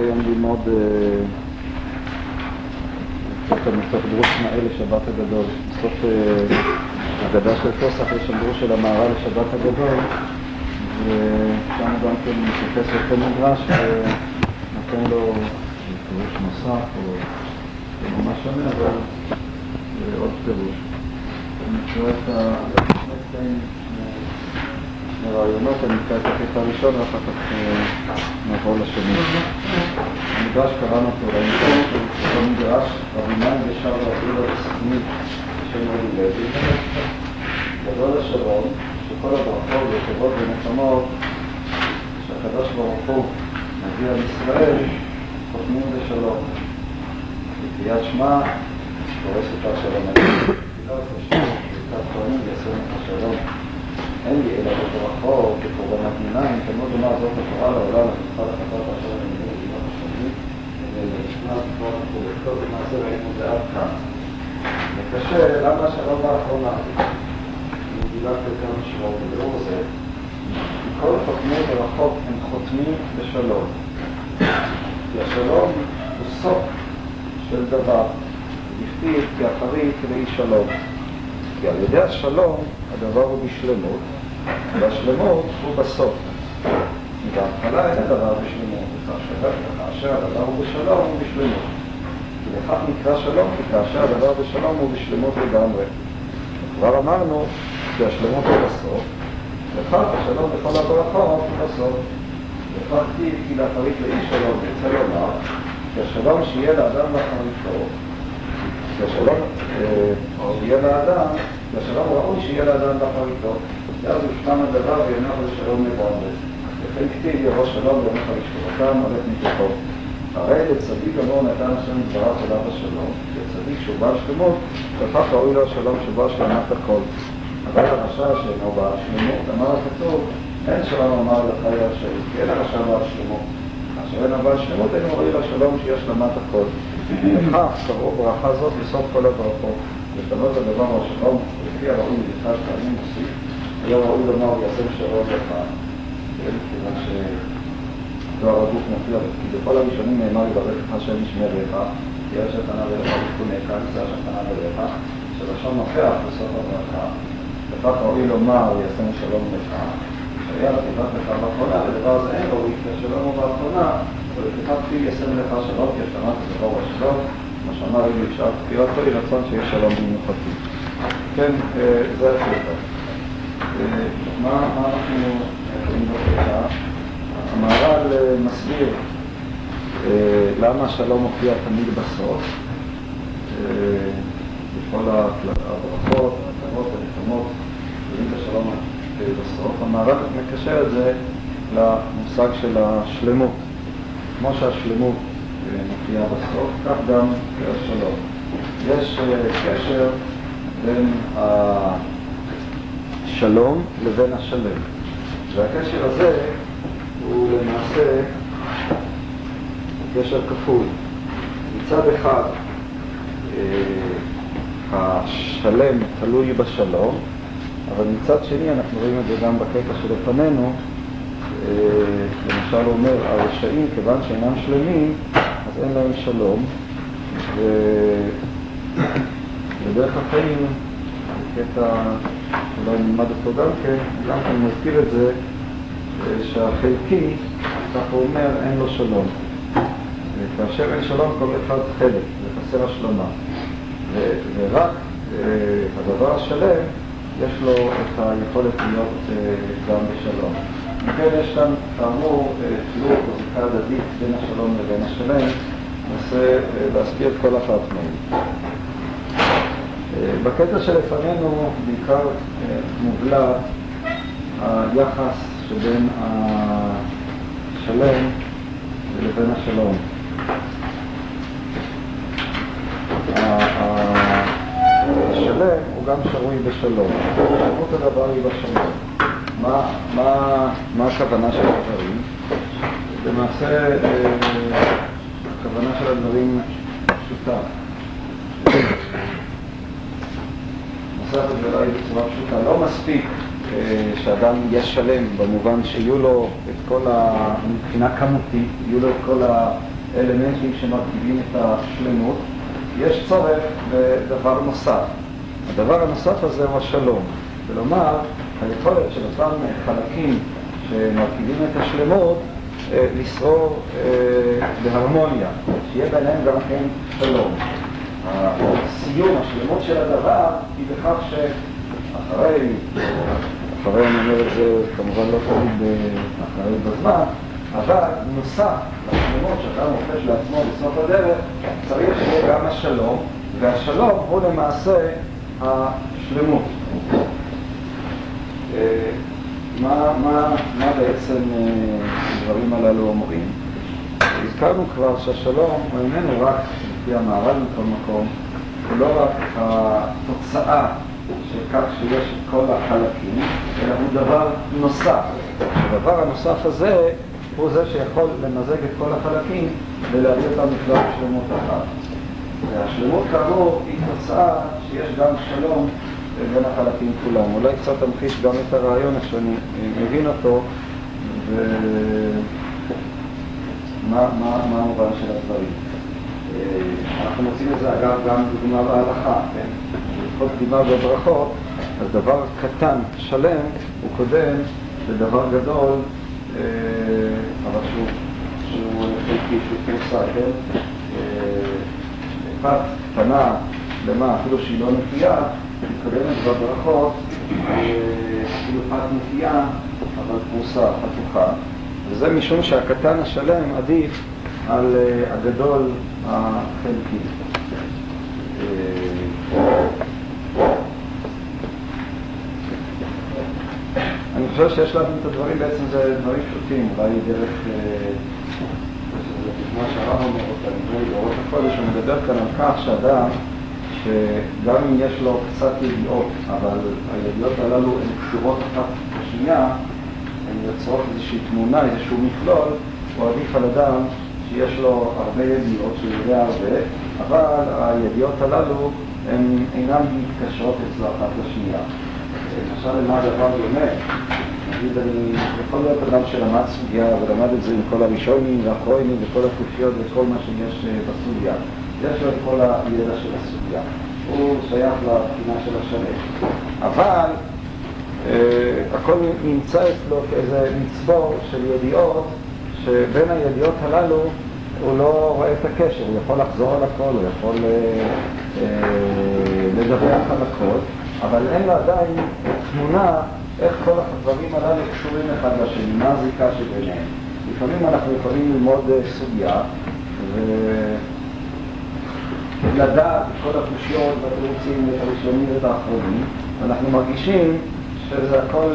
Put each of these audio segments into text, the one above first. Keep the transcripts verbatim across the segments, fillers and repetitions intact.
היום ללמוד את המסך דרוש נאה לשבת הגדול. בסוף הגדה של פסח יש שם דרוש של המערה לשבת הגדול, ושם גם כן מתייחס את המדרש ונותן לו פירוש נוסף או ממש שונה, אבל עוד פירוש. אני קורא את הרעיונות, אני אקרא את החלק הראשון ואחר כך נעבור לשני. המדרש קראנו אותו, אני קורא אותו במדרש, אבימן ושר ואפילו הסכמית של רבי לוי. גדול השלום, שכל הברכות וטובות ונחמות שהקדוש ברוך הוא מביא על ישראל, חותמים בשלום. בקריאת שמע, פורסת השלום עלינו. תעשו שלום. אין לי אלא בברכות, בקורבנות מיניים, תמיד לומר זאת התורה לעולם, לתוכל לחפות השלום עלינו ולא השלום. ולשמע זכור לפעולתו, למעשה ראינו זה עד כאן. וקשה, למה השלום האחרונה? מגילת יותר משמעות, ולא עושה. כל חותמי ברכות הם חותמים בשלום. כי השלום הוא סוף של דבר. בכתיב כאחרית לאי שלום. כי על ידי השלום הדבר הוא בשלמות, והשלמות הוא בסוף. בהתחלה אין הדבר בשלמות, וכאשר הדבר הוא בשלום הוא בשלמות. ולכך נקרא שלום, כי כאשר הדבר בשלום הוא בשלמות לגמרי. כבר אמרנו כי השלמות הוא בסוף, וכך השלום בכל הברכות הוא בסוף. וכך כתיב כי לאחרית לאי שלום, יצא לומר, כי השלום שיהיה לאדם לאחריתו, לשלום שיהיה לאדם, לשלום ראוי שיהיה לאדם לאחריתו, ואז יושלם הדבר וינח לשלום לגמרי. וכן כתיב יבוא שלום ונח לשלומתם הולך מתוכו. הרי לצדיק אמור נתן השם יתברך עליו השלום, לצדיק שהוא בעל שלמות, וכך ראוי לו השלום שהוא בעל שלמת הכל. אבל הרשע שאינו בעל שלמות, אמר הכתוב, אין שלום אמר לך יהיה השם, כי אין הרשע בעל שלמות. אשר אין הבעל שלמות, אין ראוי לו השלום שיהיה שלמת הכל. וכך קראו ברכה זאת בסוף כל הברכות, וכנות הדבר השלום, וכי הראוי ללכת פעמים עושים, היה ראוי לומר יעשה שלום לך, כיוון שדואר הגוף מופיע, כי בכל הראשונים נאמר יברך לך השם ישמר לך, כי יש שכנה ולך ותכונך, כי יש שכנה ולך, שלשון נוכח בסוף הברכה, וכך ראוי לומר יעשה שלום לך, שהיה לדיבת לך באחרונה, ודבר זה אין ראוי כשלום הוא באחרונה, ולפיכך פי יסם לך שלום, כי השלמת הדבר השלום, מה שאמר לי בשעת תפירת כל רצון שיש שלום במיוחתי. כן, זה החלטה. מה אנחנו יכולים לראות? המהר"ל מסביר למה השלום מופיע תמיד בסוף, בכל הברכות, התורות, הנחמות, תמיד השלום בסוף. המהר"ל מקשר את זה למושג של השלמות. כמו שהשלמות מופיעה בסוף, כך גם השלום. יש קשר בין השלום לבין השלם. והקשר הזה הוא למעשה קשר כפול. מצד אחד, השלם תלוי בשלום, אבל מצד שני אנחנו רואים את זה גם בקטע שלפנינו, למשל הוא אומר, הרשעים כיוון שאינם שלמים, אז אין להם שלום, ובדרך החיים, בקטע, אולי נלמד אותו גם כן, גם כן מזכיר את זה, שהחלקי, ככה הוא אומר, אין לו שלום. כאשר אין שלום, כל אחד חלק, וחסר השלמה. ורק הדבר השלם, יש לו את היכולת להיות גם בשלום. וכן יש כאן, כאמור, תלוק או זיקה הדדית בין השלום לבין השלם, ננסה להסביר את כל אחת מהם. בקטע שלפנינו בעיקר מובלע היחס שבין השלם לבין השלום. השלם הוא גם שרוי בשלום, שלמות הדבר היא בשלום. מה, מה, מה הכוונה של הדברים? למעשה, הכוונה של הדברים פשוטה. נעשה את הדברים בצורה פשוטה. לא מספיק שאדם יהיה שלם במובן שיהיו לו את כל ה... מבחינה כמותית, יהיו לו את כל האלמנטים שמרכיבים את השלמות, יש צורך בדבר נוסף. הדבר הנוסף הזה הוא השלום. כלומר, היכולת של אותם חלקים שמרכיבים את השלמות לסרור בהרמוניה, שיהיה ביניהם גם כן שלום. הסיום, השלמות של הדבר, היא בכך ש... אחרי, אחרי אני אומר את זה כמובן לא תמיד אחרי בזמן, אבל נוסף לשלמות שאתה מופש לעצמו בסוף הדרך, צריך שיהיה גם השלום, והשלום הוא למעשה השלמות. מה, מה, מה בעצם הדברים הללו אומרים? הזכרנו כבר שהשלום איננו רק לפי המערב מכל מקום, הוא לא רק התוצאה שכך שיש את כל החלקים, אלא הוא דבר נוסף. הדבר הנוסף הזה הוא זה שיכול למזג את כל החלקים ולהביא אותם לכלל שלמות אחת. והשלמות כאמור היא תוצאה שיש גם שלום בין החלקים כולם. אולי קצת תמחיש גם את הרעיון שאני מבין אותו ומה המובן של הדברים. אנחנו מוצאים את זה אגב גם דוגמה בהלכה, כן? כל דימה בברכות, אז דבר קטן שלם הוא קודם לדבר גדול, אבל שהוא שהוא חלקי, שהוא כנסה, כן? פת קטנה למה, אפילו שהיא לא נקייה, היא קודמת בברכות, כאילו פת נקייה, אבל פרוסה, חתוכה. וזה משום שהקטן השלם עדיף על הגדול החלקי. אני חושב שיש לנו את הדברים, בעצם זה דברים פשוטים, אולי דרך מה שהרב אומר אותה, נדמה לי באורות הקודש, הוא מדבר כאן על כך שאדם שגם אם יש לו קצת ידיעות, אבל הידיעות הללו הן קשורות אחת בשנייה, הן יוצרות איזושהי תמונה, איזשהו מכלול, הוא עדיף על אדם שיש לו הרבה ידיעות, שהוא יודע הרבה, אבל הידיעות הללו הן אינן מתקשרות אצלו אחת לשנייה. למשל, למה הדבר דומה? נגיד, אני יכול להיות אדם שלמד סוגיה, ולמד את זה עם כל הראשונים והאחרונים וכל הקופיות וכל מה שיש בסוגיה. יש לו את כל הידע של הסוגיה. הוא שייך לבחינה של השלם. אבל אה, הכל נמצא אצלו כאיזה מצבור של ידיעות, שבין הידיעות הללו הוא לא רואה את הקשר. הוא יכול לחזור על הכל, הוא יכול אה, אה, לדווח על הכל. אבל אין לה עדיין תמונה איך כל הדברים הללו קשורים אחד לשני, מה הזיקה שביניהם. לפעמים אנחנו יכולים ללמוד סוגיה ולדעת את כל הקושיות והתירוצים ואת הראשונים ואת האחרונים, ואנחנו מרגישים שזה הכל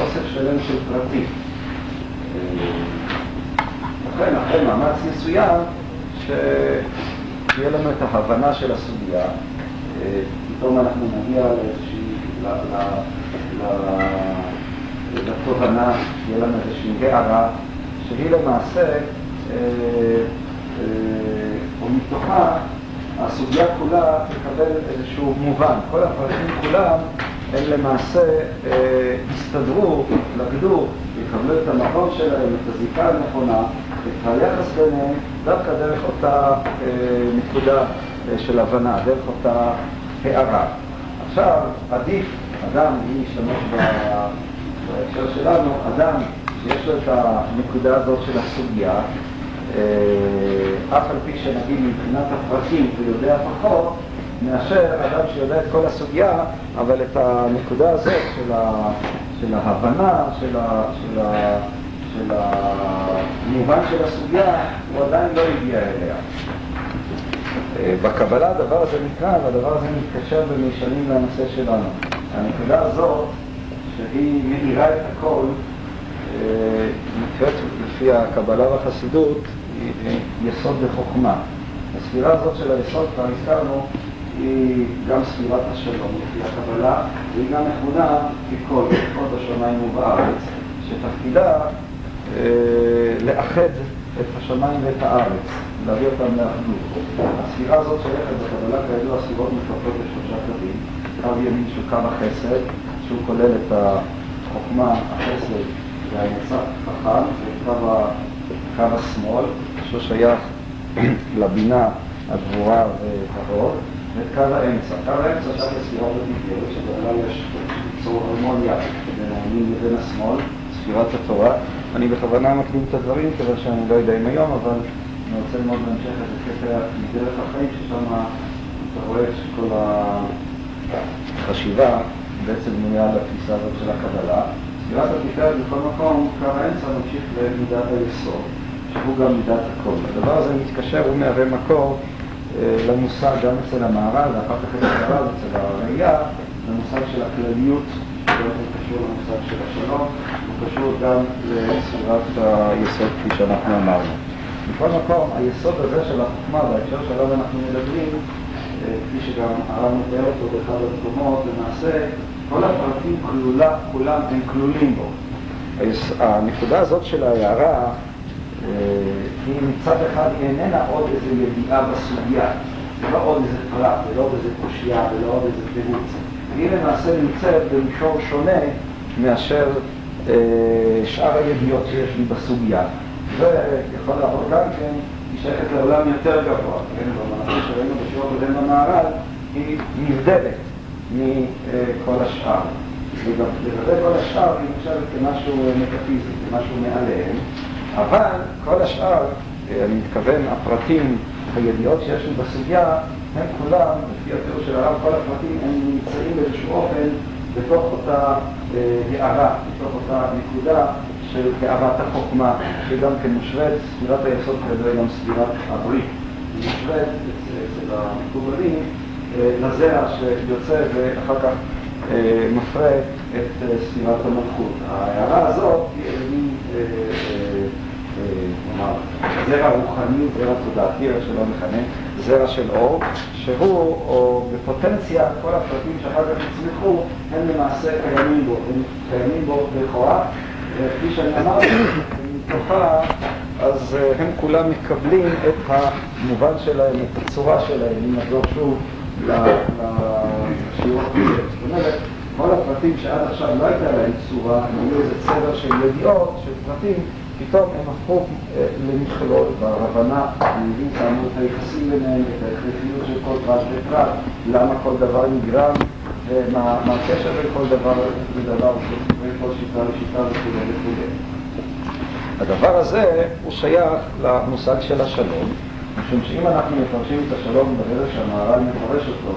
אוסף שלם של פרטים. לכן, אחרי מאמץ מסוים, שיהיה לנו את ההבנה של הסוגיה, פתאום אנחנו נגיע לתובנה, שיהיה לנו איזושהי הערה, שהיא למעשה, ומתוכה הסוגיה כולה תקבל איזשהו מובן. כל הפרטים כולם הם למעשה הסתדרו, התלכדו, יקבלו את המקום שלהם, את הזיקה הנכונה, את היחס ביניהם, דווקא דרך אותה נקודה של הבנה, דרך אותה הערה. עכשיו, עדיף אדם, אם ישתמש בהקשר שלנו, אדם שיש לו את הנקודה הזאת של הסוגיה, אף על פי שנגיד מבחינת הפרטים הוא יודע פחות, מאשר אדם שיודע את כל הסוגיה, אבל את הנקודה הזאת של, ה, של ההבנה, של, ה, של, ה, של המובן של הסוגיה, הוא עדיין לא הגיע אליה. בקבלה הדבר הזה נקרא, והדבר הזה מתקשר במישנים לנושא שלנו. הנקודה הזאת, שהיא מאירה את הכל, נקראת לפי הקבלה והחסידות, היא יסוד וחוכמה. הספירה הזאת של היסוד, כבר הזכרנו, היא גם ספירת השלום לפי הקבלה, והיא גם מכונה ככל, ככל השמיים ובארץ, שתפקידה לאחד את השמיים ואת הארץ, להביא אותם לאחדות. הספירה הזאת שייכת בקבלה כאלו הספירות מתפרקות לשלושה קווים, קו ימין שהוא קו החסד, שהוא כולל את החוכמה, החסד והמצח החכם זה קו השמאל ששייך לבינה הגבוהה והרוב, ואת קו האמצע. קו האמצע שייך לספירות הטבעיות שבכלל יש צור הרמוניה בין הימין לבין השמאל, ספירת התורה. אני בכוונה מקדים את הדברים כבר שאני לא יודע אם היום, אבל אני רוצה ללמוד להמשיך את הקטע מדרך החיים, ששם אתה רואה שכל החשיבה בעצם בנויה על התפיסה הזאת של הקבלה. ספירת התפיסה בכל מקום, קו האמצע ממשיך למידת היסוד, שהוא גם מידת הכל. הדבר הזה מתקשר, הוא מהווה מקור למושג גם אצל המערב, ואחר כך אצל המערב, אצל הראייה, למושג של הכלליות, הוא קשור למושג של השלום, הוא קשור גם לספירת היסוד כפי שאנחנו אמרנו. בכל מקום, היסוד הזה של החוכמה, בהקשר שעליו אנחנו מדברים, כפי שגם הרב מתאר אותו באחד המקומות, למעשה, כל הפרטים כלולה, כולם הם כלולים בו. הנקודה הזאת של ההערה, היא מצד אחד היא איננה עוד איזו ידיעה בסוגיה, זה לא עוד איזה פרט, ולא עוד איזה קושייה, ולא עוד איזה פירוץ. היא למעשה נמצאת במישור שונה מאשר אה, שאר הידיעות שיש לי בסוגיה. ויכול לעבור כאן, כן, היא שייכת לעולם יותר גבוה. כן, במעשה שראינו בשיעור קודם במערב, היא נבדלת מכל השאר. ובוודאי כל השאר היא נמשלת כמשהו מטאפיזי, כמשהו מעליהם. אבל כל השאר, אני מתכוון, הפרטים, הידיעות שיש לי בסוגיה, הם כולם, לפי התיאור של הרב, כל הפרטים, הם נמצאים באיזשהו אופן בתוך אותה הערה, בתוך אותה נקודה של הערת החוכמה, שגם כמושרת, ספירת היסוד כזה, גם ספירת הברית, מושרת אצל המקובלים, לזרע שיוצא ואחר כך מפרה את ספירת המלכות. ההערה הזאת היא כלומר, זרע רוחני, זרע תודעתי, שלא מכנה, זרע של אור, שהוא, או בפוטנציה, כל הפרטים שאחר כך הצליחו, הם למעשה קיימים בו, הם קיימים בו בכוח, וכפי שאני אמרתי, מתוכה, אז הם כולם מקבלים את המובן שלהם, את הצורה שלהם, אם נחזור שוב לשיעור הקודם. זאת אומרת, כל הפרטים שעד עכשיו לא הייתה להם צורה, הם היו איזה צבר של ידיעות, של פרטים, פתאום הם הפכו למכלול וההבנה, אני מבין כאמור את היחסים ביניהם, את ההכרחיות של כל פרט ופרט, למה כל דבר נגרם, ומה הקשר לכל דבר ודבר, וכל שיטה לשיטה וכו' וכו'. הדבר הזה הוא שייך למושג של השלום, משום שאם אנחנו מפרשים את השלום בדרך שהמהר"ל מפרש אותו,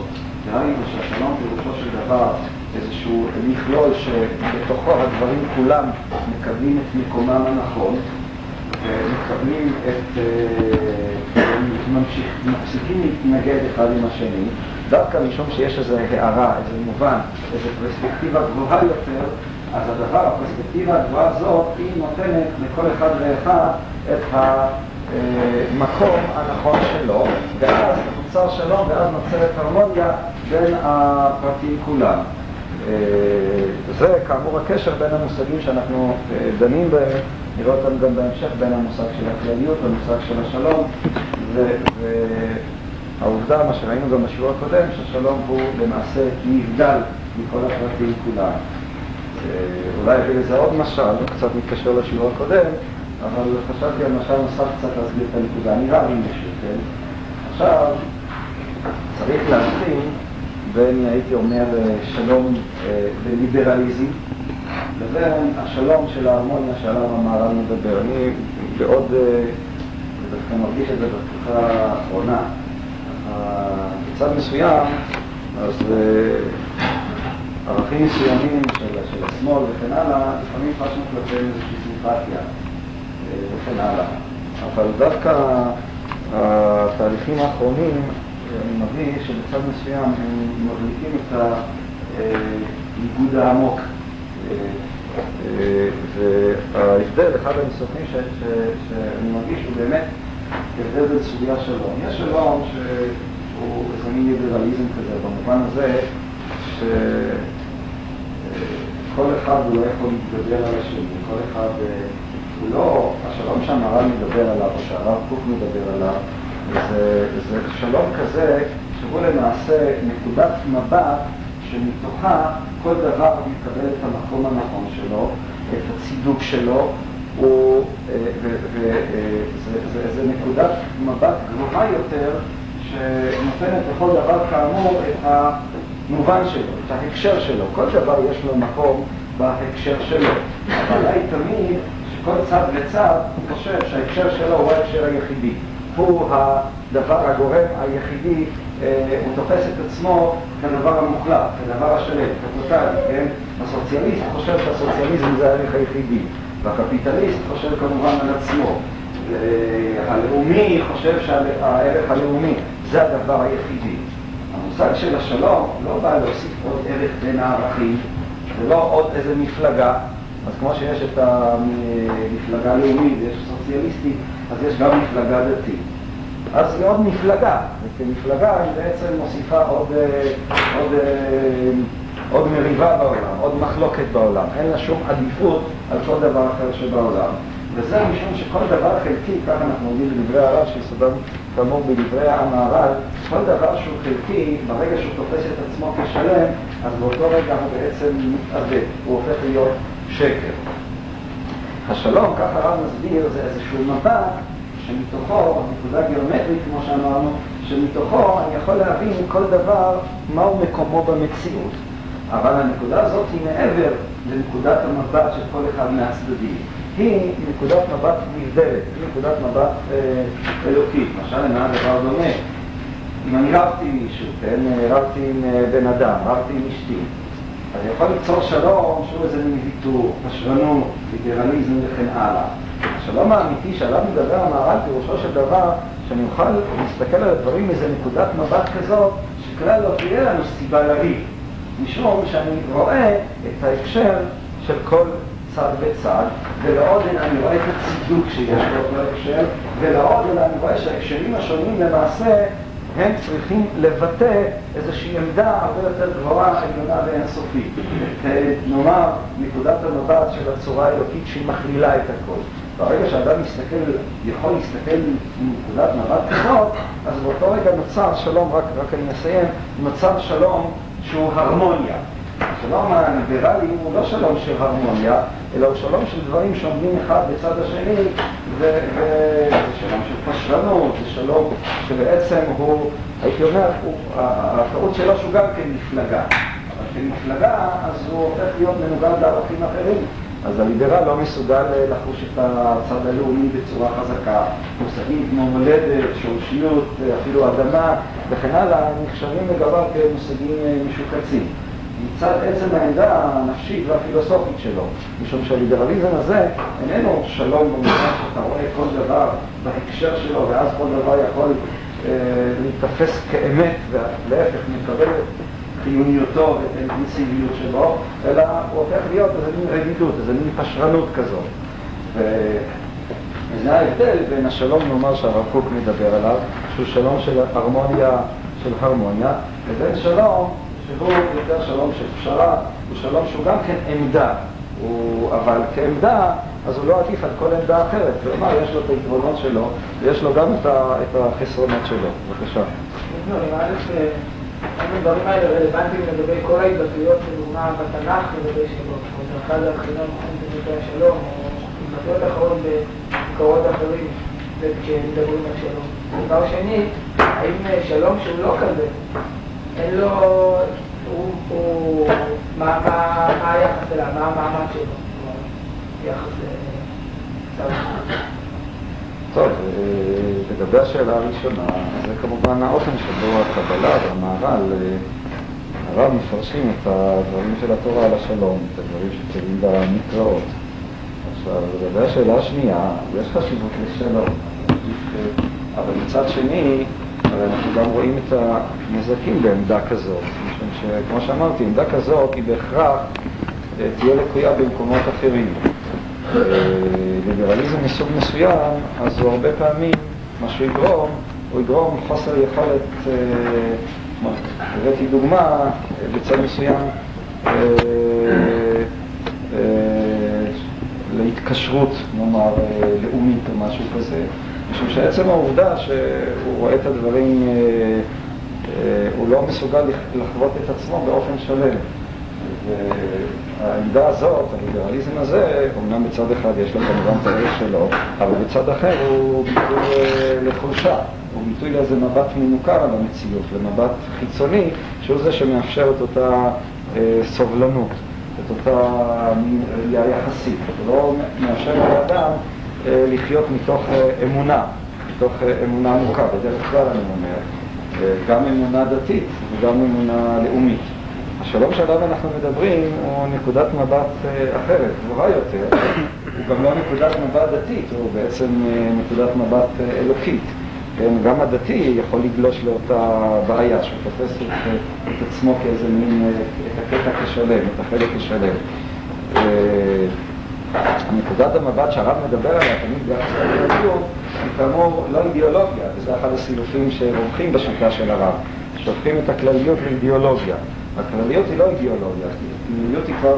דהיינו שהשלום פירושו של דבר, איזשהו מכלול שבתוכו הדברים כולם מקבלים את מקומם הנכון, ומקבלים את... ממשיך, מפסיקים להתנגד אחד עם השני, דווקא משום שיש איזו הערה, איזה מובן, איזו פרספקטיבה גבוהה יותר, אז הדבר, הפרספקטיבה הגבוהה הזאת, היא נותנת לכל אחד ואחד את המקום הנכון שלו, ואז נוצר שלום, ואז נוצרת הרמוניה בין הפרטים כולם. זה כאמור הקשר בין המושגים שאנחנו דנים בהם, נראה אותם גם בהמשך, בין המושג של הכלליות והמושג של השלום, והעובדה, מה שראינו גם בשיעור הקודם, שהשלום הוא למעשה נבדל מכל הפרטים כולם. אולי יביא לזה עוד משל, קצת מתקשר לשיעור הקודם, אבל חשבתי על משל נוסף קצת להסביר את הנקודה, נראה לי משהו, כן? עכשיו, צריך להסכים בין, הייתי אומר, שלום וליברליזם, לבין השלום של ההרמוניה שעליו המהר"ל מדבר. אני בעוד, דווקא מרגיש את זה בתקופה האחרונה, בצד מסוים, אז ערכים מסוימים של השמאל וכן הלאה, לפעמים חשנו כלפי איזושהי סימפתיה וכן הלאה. אבל דווקא התהליכים האחרונים, אני מרגיש שבצד מסוים הם מבליטים את הניגוד העמוק, וההבדל, אחד המסוכים שאני מרגיש הוא באמת הבדל בין סוגי השלום. יש שלום שהוא איזשהו ליברליזם כזה, במובן הזה שכל אחד הוא לא יכול להתגבר על השני, כל אחד הוא לא, השלום שהמהר"ל מדבר עליו או שהרב קוק מדבר עליו, זה שלום כזה שהוא למעשה נקודת מבט שמתוכה כל דבר מתקבל את המקום הנכון שלו, את הצידוק שלו, וזה נקודת מבט גבוהה יותר שנותנת לכל דבר כאמור את המובן שלו, את ההקשר שלו. כל דבר יש לו מקום בהקשר שלו. אבל היא תמיד שכל צד וצד חושב שההקשר שלו הוא ההקשר היחידי. הוא הדבר הגורם היחידי, הוא תופס את עצמו כדבר המוחלט, כדבר השלם, כטוטלי, כן? הסוציאליסט חושב שהסוציאליזם זה הערך היחידי, והקפיטליסט חושב כמובן על עצמו, הלאומי חושב שהערך הלאומי זה הדבר היחידי. המושג של השלום לא בא להוסיף עוד ערך בין הערכים, ולא עוד איזה מפלגה. אז כמו שיש את המפלגה הלאומית, יש סוציאליסטית, אז יש גם מפלגה דתית. אז זה עוד מפלגה, וכמפלגה היא בעצם מוסיפה עוד, עוד, עוד מריבה בעולם, עוד מחלוקת בעולם. אין לה שום עדיפות על כל דבר אחר שבעולם. וזה משום שכל דבר חלקי, כך אנחנו עומדים בדברי הרב שיסודם כאמור בדברי המהר"ל, כל דבר שהוא חלקי, ברגע שהוא תופס את עצמו כשלם, אז באותו רגע הוא בעצם מתאבד, הוא הופך להיות שקר. השלום, כך הרב מסביר, זה איזשהו מבט שמתוכו, נקודה גיאומטרית כמו שאמרנו, שמתוכו אני יכול להבין כל דבר מהו מקומו במציאות. אבל הנקודה הזאת היא מעבר לנקודת המבט של כל אחד מהצדדים. היא נקודת מבט נבדלת, היא נקודת מבט אה, אלוקית. למשל, למה הדבר דומה? אם אני רבתי עם מישהו, כן? רבתי עם בן אדם, רבתי עם אשתי. אז יכול ליצור שלום שהוא איזה מביטור, פשרנות, ליברליזם וכן הלאה. השלום האמיתי שעליו מדבר המהר"ל פירושו של דבר שאני אוכל להסתכל על הדברים מאיזה נקודת מבט כזאת שכלל לא תהיה לנו סיבה לריב, משום שאני רואה את ההקשר של כל צד וצד, ולעודן אני רואה את הצידוק שיש לו בהקשר, ולעודן אני רואה שההקשרים השונים למעשה הם צריכים לבטא איזושהי עמדה הרבה יותר גבוהה, עליונה ואינסופית. נאמר, נקודת המבט של הצורה האלוקית שהיא מכלילה את הכל. ברגע שאדם מסתכל, יכול להסתכל מנקודת מבט כזאת, אז באותו רגע נוצר שלום, רק, רק אני מסיים, נוצר שלום שהוא הרמוניה. השלום הליברלי הוא לא שלום של הרמוניה, אלא הוא שלום של דברים שעומדים אחד בצד השני, וזה ו- שלום של פשרנות, זה שלום שבעצם הוא, הייתי אומר, הטעות שלו שהוא גם כמפלגה. אבל כמפלגה, אז הוא הופך להיות מנוגד לערכים אחרים. אז הליברל לא מסוגל לחוש את הצד הלאומי בצורה חזקה. מושגים כמו מולדת, שורשיות, אפילו אדמה, וכן הלאה, נחשבים לגביו כמושגים משוקצים. מצד עצם העמדה הנפשית והפילוסופית שלו, משום שהליברליזם הזה איננו שלום במובן שאתה רואה כל דבר בהקשר שלו, ואז כל דבר יכול אה, להתאפס כאמת, ולהפך מקבל את חיוניותו ואת האינטנסיביות שלו, אלא הוא הופך להיות איזה מין רגידות, איזה מין פשרנות כזאת. וזה ההבדל בין השלום, נאמר, שהרב קוק מדבר עליו, שהוא שלום של הרמוניה, של הרמוניה, ובין שלום שהוא יותר שלום של פשרה, הוא שלום שהוא גם כן עמדה, הוא, אבל כעמדה, אז הוא לא עדיף על כל עמדה אחרת. כלומר, יש לו את היתרונות שלו, ויש לו גם את החסרונות שלו. בבקשה. נו, אני מעלה שהדברים האלה רלוונטיים לגבי כל ההתבטאויות לדוגמה בתנ"ך לגבי שלום, או דרכה להכינה מוכנית לגבי השלום, או התבטאויות אחרות בקורות אחרים, וכשמדברים על שלום. דבר שני, האם שלום שהוא לא כזה, אין לו, הוא, מה היחס אליו, מה המעמד שלו, יחס אליו. טוב, לגבי השאלה הראשונה, זה כמובן האופן שבו הקבלה והמהר"ל, הרב מפרשים את הדברים של התורה על השלום, את הדברים שכתובים במקראות. עכשיו, לגבי השאלה השנייה, יש חשיבות לשלום, אבל מצד שני, אבל אנחנו גם רואים את הנזקים בעמדה כזאת, משום שכמו שאמרתי, עמדה כזאת היא בהכרח תהיה לקויה במקומות אחרים. ליברליזם מסוג מסוים, אז הוא הרבה פעמים, מה שהוא יגרום, הוא יגרום חוסר יכולת, ראיתי דוגמה, בצד מסוים, להתקשרות, נאמר, לאומית או משהו כזה. משום שעצם העובדה שהוא רואה את הדברים הוא לא מסוגל לחוות את עצמו באופן שלם. והעמדה הזאת, הליברליזם הזה, אומנם בצד אחד יש לו כמובן את הערך שלו, אבל בצד אחר הוא ביטוי לחולשה, הוא ביטוי לאיזה מבט מנוכר על המציאות, למבט חיצוני, שהוא זה שמאפשר את אותה סובלנות, את אותה ראייה יחסית. הוא לא מאפשר לאדם לחיות מתוך אמונה, מתוך אמונה עמוקה, בדרך כלל אני אומר, גם אמונה דתית וגם אמונה לאומית. השלום שעליו אנחנו מדברים הוא נקודת מבט אחרת, גבוהה יותר, הוא גם לא נקודת מבט דתית, הוא בעצם נקודת מבט אלוקית. גם הדתי יכול לגלוש לאותה בעיה, שהוא תופס את עצמו כאיזה מין, את הקטע כשלם, את החלק כשלם. הנקודת המבט שהרב מדבר עליה, תמיד גם סביב הדיון, היא כאמור לא אידיאולוגיה, וזה אחד הסילופים שהופכים בשיטה של הרב, שהופכים את הכלליות לאידיאולוגיה. הכלליות היא לא אידיאולוגיה, הכלליות היא כבר,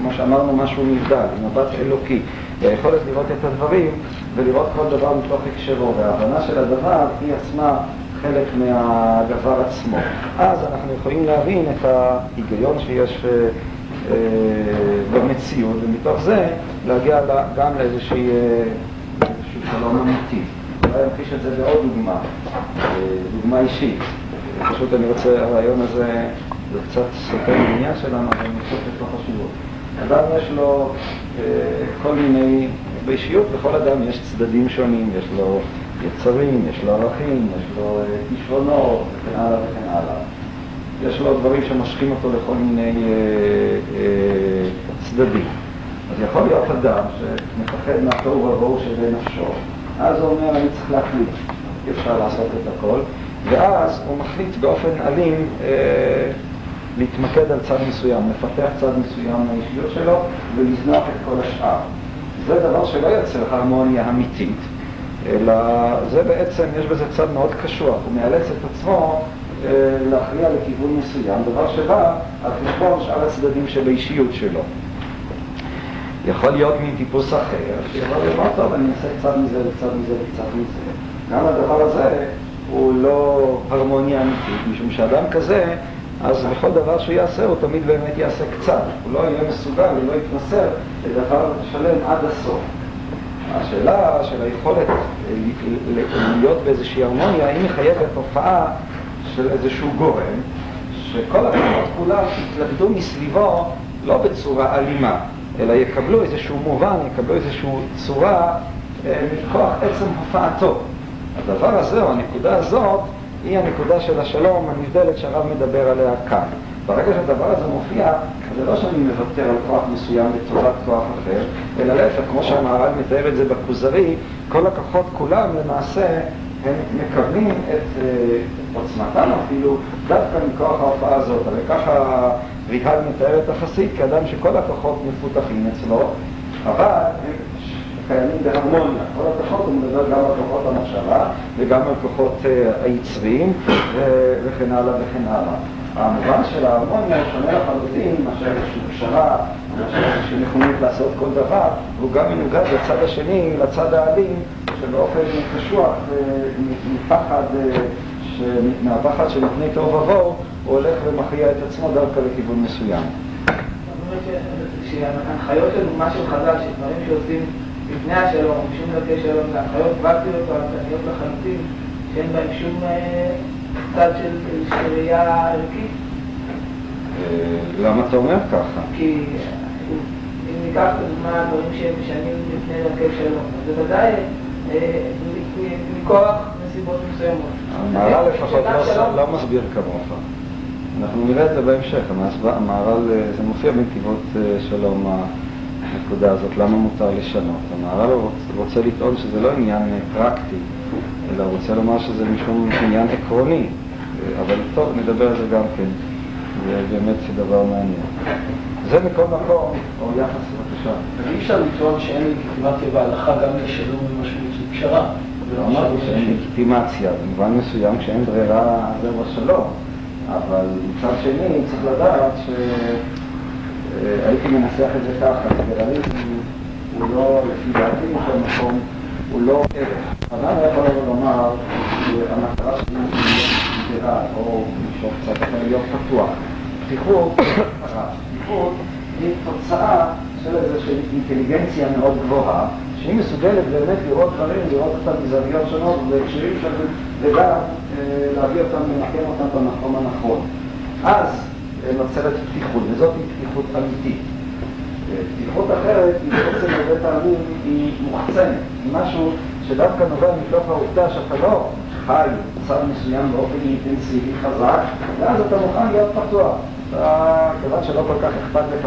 כמו שאמרנו, משהו נבדל, מבט אלוקי, והיכולת לראות את הדברים ולראות כל דבר מתוך הקשרו, וההבנה של הדבר היא עצמה חלק מהדבר עצמו. אז אנחנו יכולים להבין את ההיגיון שיש במציאות, ומתוך זה להגיע גם לאיזשהו שלום אמיתי. אולי נמחיש את זה בעוד דוגמה, דוגמה אישית. פשוט אני רוצה, הרעיון הזה זה קצת סותר מעניין שלנו, אבל נמצאות לתוך השיבות. אדם יש לו כל מיני, באישיות לכל אדם יש צדדים שונים, יש לו יצרים, יש לו ערכים, יש לו כישרונות וכן הלאה וכן הלאה. יש לו דברים שמשכים אותו לכל מיני אה, אה, צדדים. אז יכול להיות אדם שמפחד מהתוהו ובוהו שבין נפשו. אז הוא אומר, אני צריך להחליט, אי אפשר לעשות את הכל. ואז הוא מחליט באופן אלים אה, להתמקד על צד מסוים, לפתח צד מסוים מהאישיות שלו ולזנוח את כל השאר. זה דבר שלא יוצר הרמוניה אמיתית, אלא זה בעצם, יש בזה צד מאוד קשוח, הוא מאלץ את עצמו להכריע לכיוון מסוים, דבר שבא על חשבון שאר הצדדים של האישיות שלו. יכול להיות מטיפוס אחר, שיכול לומר טוב, אני אעשה קצת מזה וקצת מזה וקצת מזה. גם הדבר הזה הוא לא הרמוניה אמיתית, משום שאדם כזה, אז בכל דבר שהוא יעשה, הוא תמיד באמת יעשה קצת. הוא לא יהיה מסוגל, הוא לא יתנסר לדבר שלם עד הסוף. השאלה של היכולת להיות באיזושהי הרמוניה, היא מחייבת תופעה של איזשהו גורם, שכל החברות כולם יתלכדו מסביבו לא בצורה אלימה, אלא יקבלו איזשהו מובן, יקבלו איזושהי צורה מכוח עצם הופעתו. הדבר הזה, או הנקודה הזאת, היא הנקודה של השלום הנבדלת שהרב מדבר עליה כאן. ברגע שהדבר הזה מופיע, זה לא שאני מבטר על כוח מסוים לטובת כוח אחר, אלא להפך, כמו שהמהר"ל מתאר את זה בכוזרי, כל הכוחות כולם למעשה הם מקבלים את עוצמתם אפילו דווקא מכוח ההופעה הזאת. הרי ככה ריה"ל מתאר את החסיד כאדם שכל הכוחות מפותחים אצלו, אבל הם קיימים בהרמוניה. כל הכוחות, הוא מדבר גם על כוחות המחשבה וגם על כוחות היצריים וכן הלאה וכן הלאה. המובן של ההרמוניה הוא שונה לחלוטין, מאשר איזושהי פשרה, מאשר איזושהי נכונות לעשות כל דבר, והוא גם מנוגד לצד השני, לצד האלים, שבאופן קשוח, מפחד, מהפחד שנותני תוהו ובוהו, הוא הולך ומכריע את עצמו דווקא לכיוון מסוים. זאת אומרת שההנחיות של מה של חז"ל, שדברים שעושים לפני השלום, משום דרכי שלום, זה הנחיות פרקטיות והמתניות לחלוטין, שאין בהם שום צד של ראייה ערכית. למה אתה אומר ככה? כי אם ניקח לדוגמה דברים שהם משנים לפני דרכי שלום, אז זה ודאי מכוח נסיבות מסוימות. המהר"ל לפחות לא מסביר כמוך. אנחנו נראה את זה בהמשך. המהר"ל, זה מופיע בנתיבות שלום, הנקודה הזאת, למה מותר לשנות. המהר"ל רוצה לטעון שזה לא עניין פרקטי, אלא רוצה לומר שזה משום עניין עקרוני. אבל טוב, נדבר על זה גם כן. זה באמת דבר מעניין. זה מכל מקום, או יחס, בבקשה. אבל אי אפשר לטעון שאין לגיטימציה בהלכה גם לשלום ומשהו של פשרה. אמרתי שאין לגיטימציה, במובן מסוים כשאין ברירה זה לא שלום. אבל מצד שני צריך לדעת ש... הייתי מנסח את זה ככה, הליברליזם הוא לא, לפי דעתי, במקום, הוא לא ערך. אבל אני יכול לומר שהמטרה שלי היא שירה או משהו קצת אחר, להיות פתוח. פתיחות, פתיחות היא תוצאה של איזושהי אינטליגנציה מאוד גבוהה, שהיא מסוגלת באמת לראות דברים, לראות אותם מזוויות שונות והקשרים שלהם, וגם להביא אותם ולחכם אותם במקום הנכון. אז נוצרת פתיחות, וזאת היא פתיחות אמיתית. פתיחות אחרת, היא בעצם בבית העמים, היא מוחצנת, היא משהו שדווקא נובע מתוך העובדה שאתה לא חי בצד מסוים באופן אינטנסיבי חזק, ואז אתה מוכן להיות פתוח. אתה כיוון שלא כל כך אכפת לך,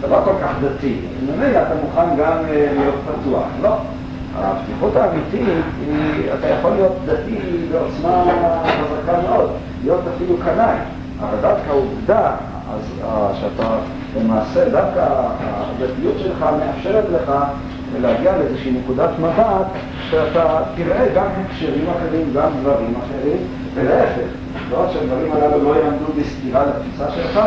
אתה לא כל כך דתי, וממילא אתה מוכן גם להיות פתוח. לא, הפתיחות האמיתית היא, אתה יכול להיות דתי בעוצמה חזקה מאוד, להיות אפילו קנאי, אבל דווקא העובדה שאתה למעשה, דווקא הדתיות שלך מאפשרת לך להגיע לאיזושהי נקודת מבט שאתה תראה גם הקשרים אחרים, גם דברים אחרים, ולהפך, לא רק שהדברים הללו לא יעמדו בסתירה לתפיסה שלך,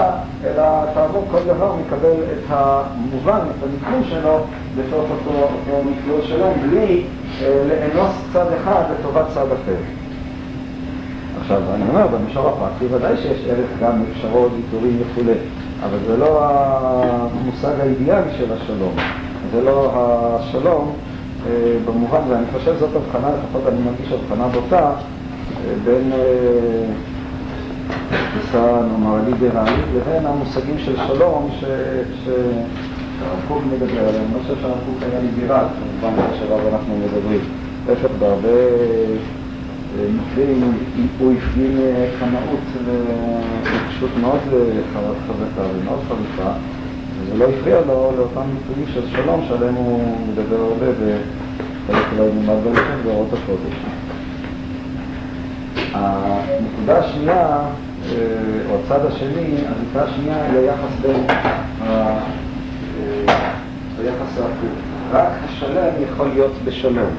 אלא תעבור כל דבר מקבל את המובן, את המקלוש שלו, בתוך אותו המקלוש שלו, בלי לאנוס צד אחד לטובת צד אחר. עכשיו, אני אומר, במישור הפרקטי ודאי שיש ערך גם אפשרות, עיטורים וכו', אבל זה לא המושג האידיאלי של השלום. זה לא השלום במובן, ואני חושב זאת הבחנה, לפחות אני מרגיש הבחנה בוטה, בין תפיסה, נאמר, ליברלית, לבין המושגים של שלום שהרב קוק מדבר עליהם. אני חושב שהרב קוק היה ליברל, כמובן, שעליו אנחנו מדברים. איפה בהרבה מקרים הוא הפגין קנאות ופשוט מאוד חזקה ומאוד חזקה. זה לא הפריע לו לאותם מקרים של שלום שעליהם הוא מדבר הרבה וחלק אולי נמד בלכם באורות הקודש. הנקודה השנייה, או הצד השני, הנקודה השנייה היא היחס בין היחס ההפוך. רק השלם יכול להיות בשלום.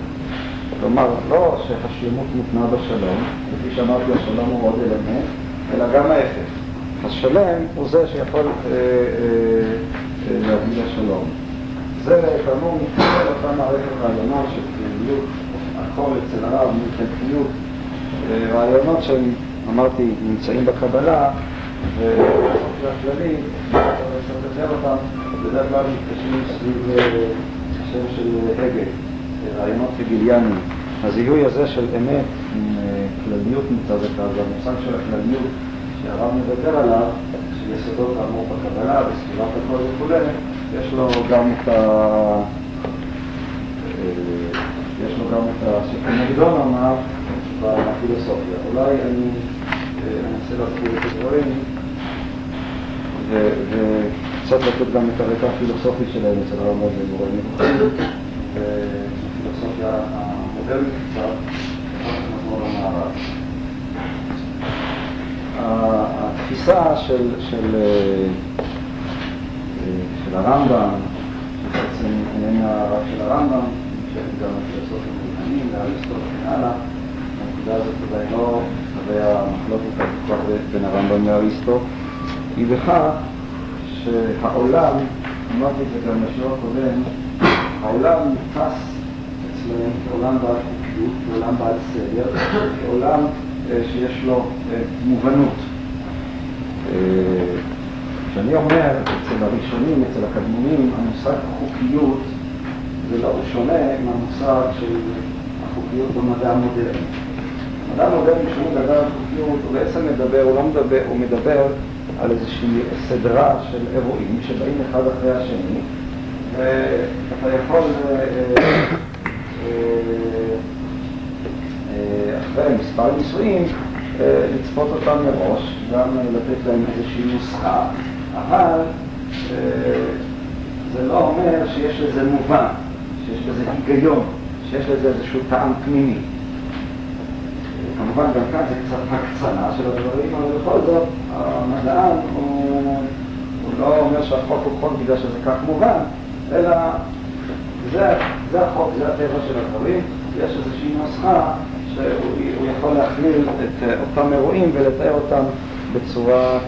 כלומר, לא שהשלמות מותנה בשלום, כפי שאמרתי, השלום הוא עוד אלמנט, אלא גם ההפך. השלם הוא זה שיכול אה, אה, אה, להביא לשלום. זה כאמור מתחיל אותה מערכת רעיונות של פעיליות, החור אצל הרב, מלכתיות, אה, רעיונות שהם, אמרתי, נמצאים בקבלה, והכללים, כשאתה תזהר אותם, בדרך כלל מתקשים סביב השם של הגה, רעיונות הגליאנים. הזיהוי הזה של אמת עם כלליות מצד אחד, והמושג של הכלליות, שהרב מדבר עליו, שיסודות האמור בקבלה, בסביבת הכל וכו', יש לו גם את ה... יש לו גם את השכנגדון אמר בפילוסופיה. אולי אני אנסה להזכיר את הדברים וקצת לתת גם את הרקע הפילוסופי שלהם אצל הרב מורה נבוכים, בפילוסופיה המודרנית קצת, כמו במערב. התפיסה של של של הרמב"ם, בעצם איננה רק של הרמב"ם, נמשכת גם לפילוסופים רוחניים, לאריסטוטל והלאה. הנקודה הזאת עדיין לא חוויה מחלוקת כבר בין הרמב"ם לאריסטו, היא בכך שהעולם, אמרתי את זה גם בשיעור הקודם, העולם נתפס אצלם כעולם בעל חוקיות, כעולם בעל סדר, כעולם שיש לו מובנות. כשאני אומר, אצל הראשונים, אצל הקדמונים, המושג חוקיות זה לא שונה מהמושג של החוקיות במדע המודרני. המדע המודרני כשהוא מדבר על חוקיות, הוא בעצם מדבר, הוא לא מדבר, הוא מדבר על איזושהי סדרה של אירועים שבאים אחד אחרי השני, ואתה יכול... אחרי מספר ניסויים, לצפות אותם מראש, גם לתת להם איזושהי נוסחה, אבל זה לא אומר שיש לזה מובן, שיש לזה היגיון, שיש לזה איזשהו טעם פנימי. כמובן גם כאן זה קצת הקצנה של הדברים, אבל בכל זאת המדען הוא, הוא לא אומר שהחוק הוא חוק בגלל שזה כך מובן, אלא זה, זה החוק, זה הטבע של הדברים, יש איזושהי נוסחה, שהוא יכול להכליל את אותם אירועים ולתאר אותם בצורה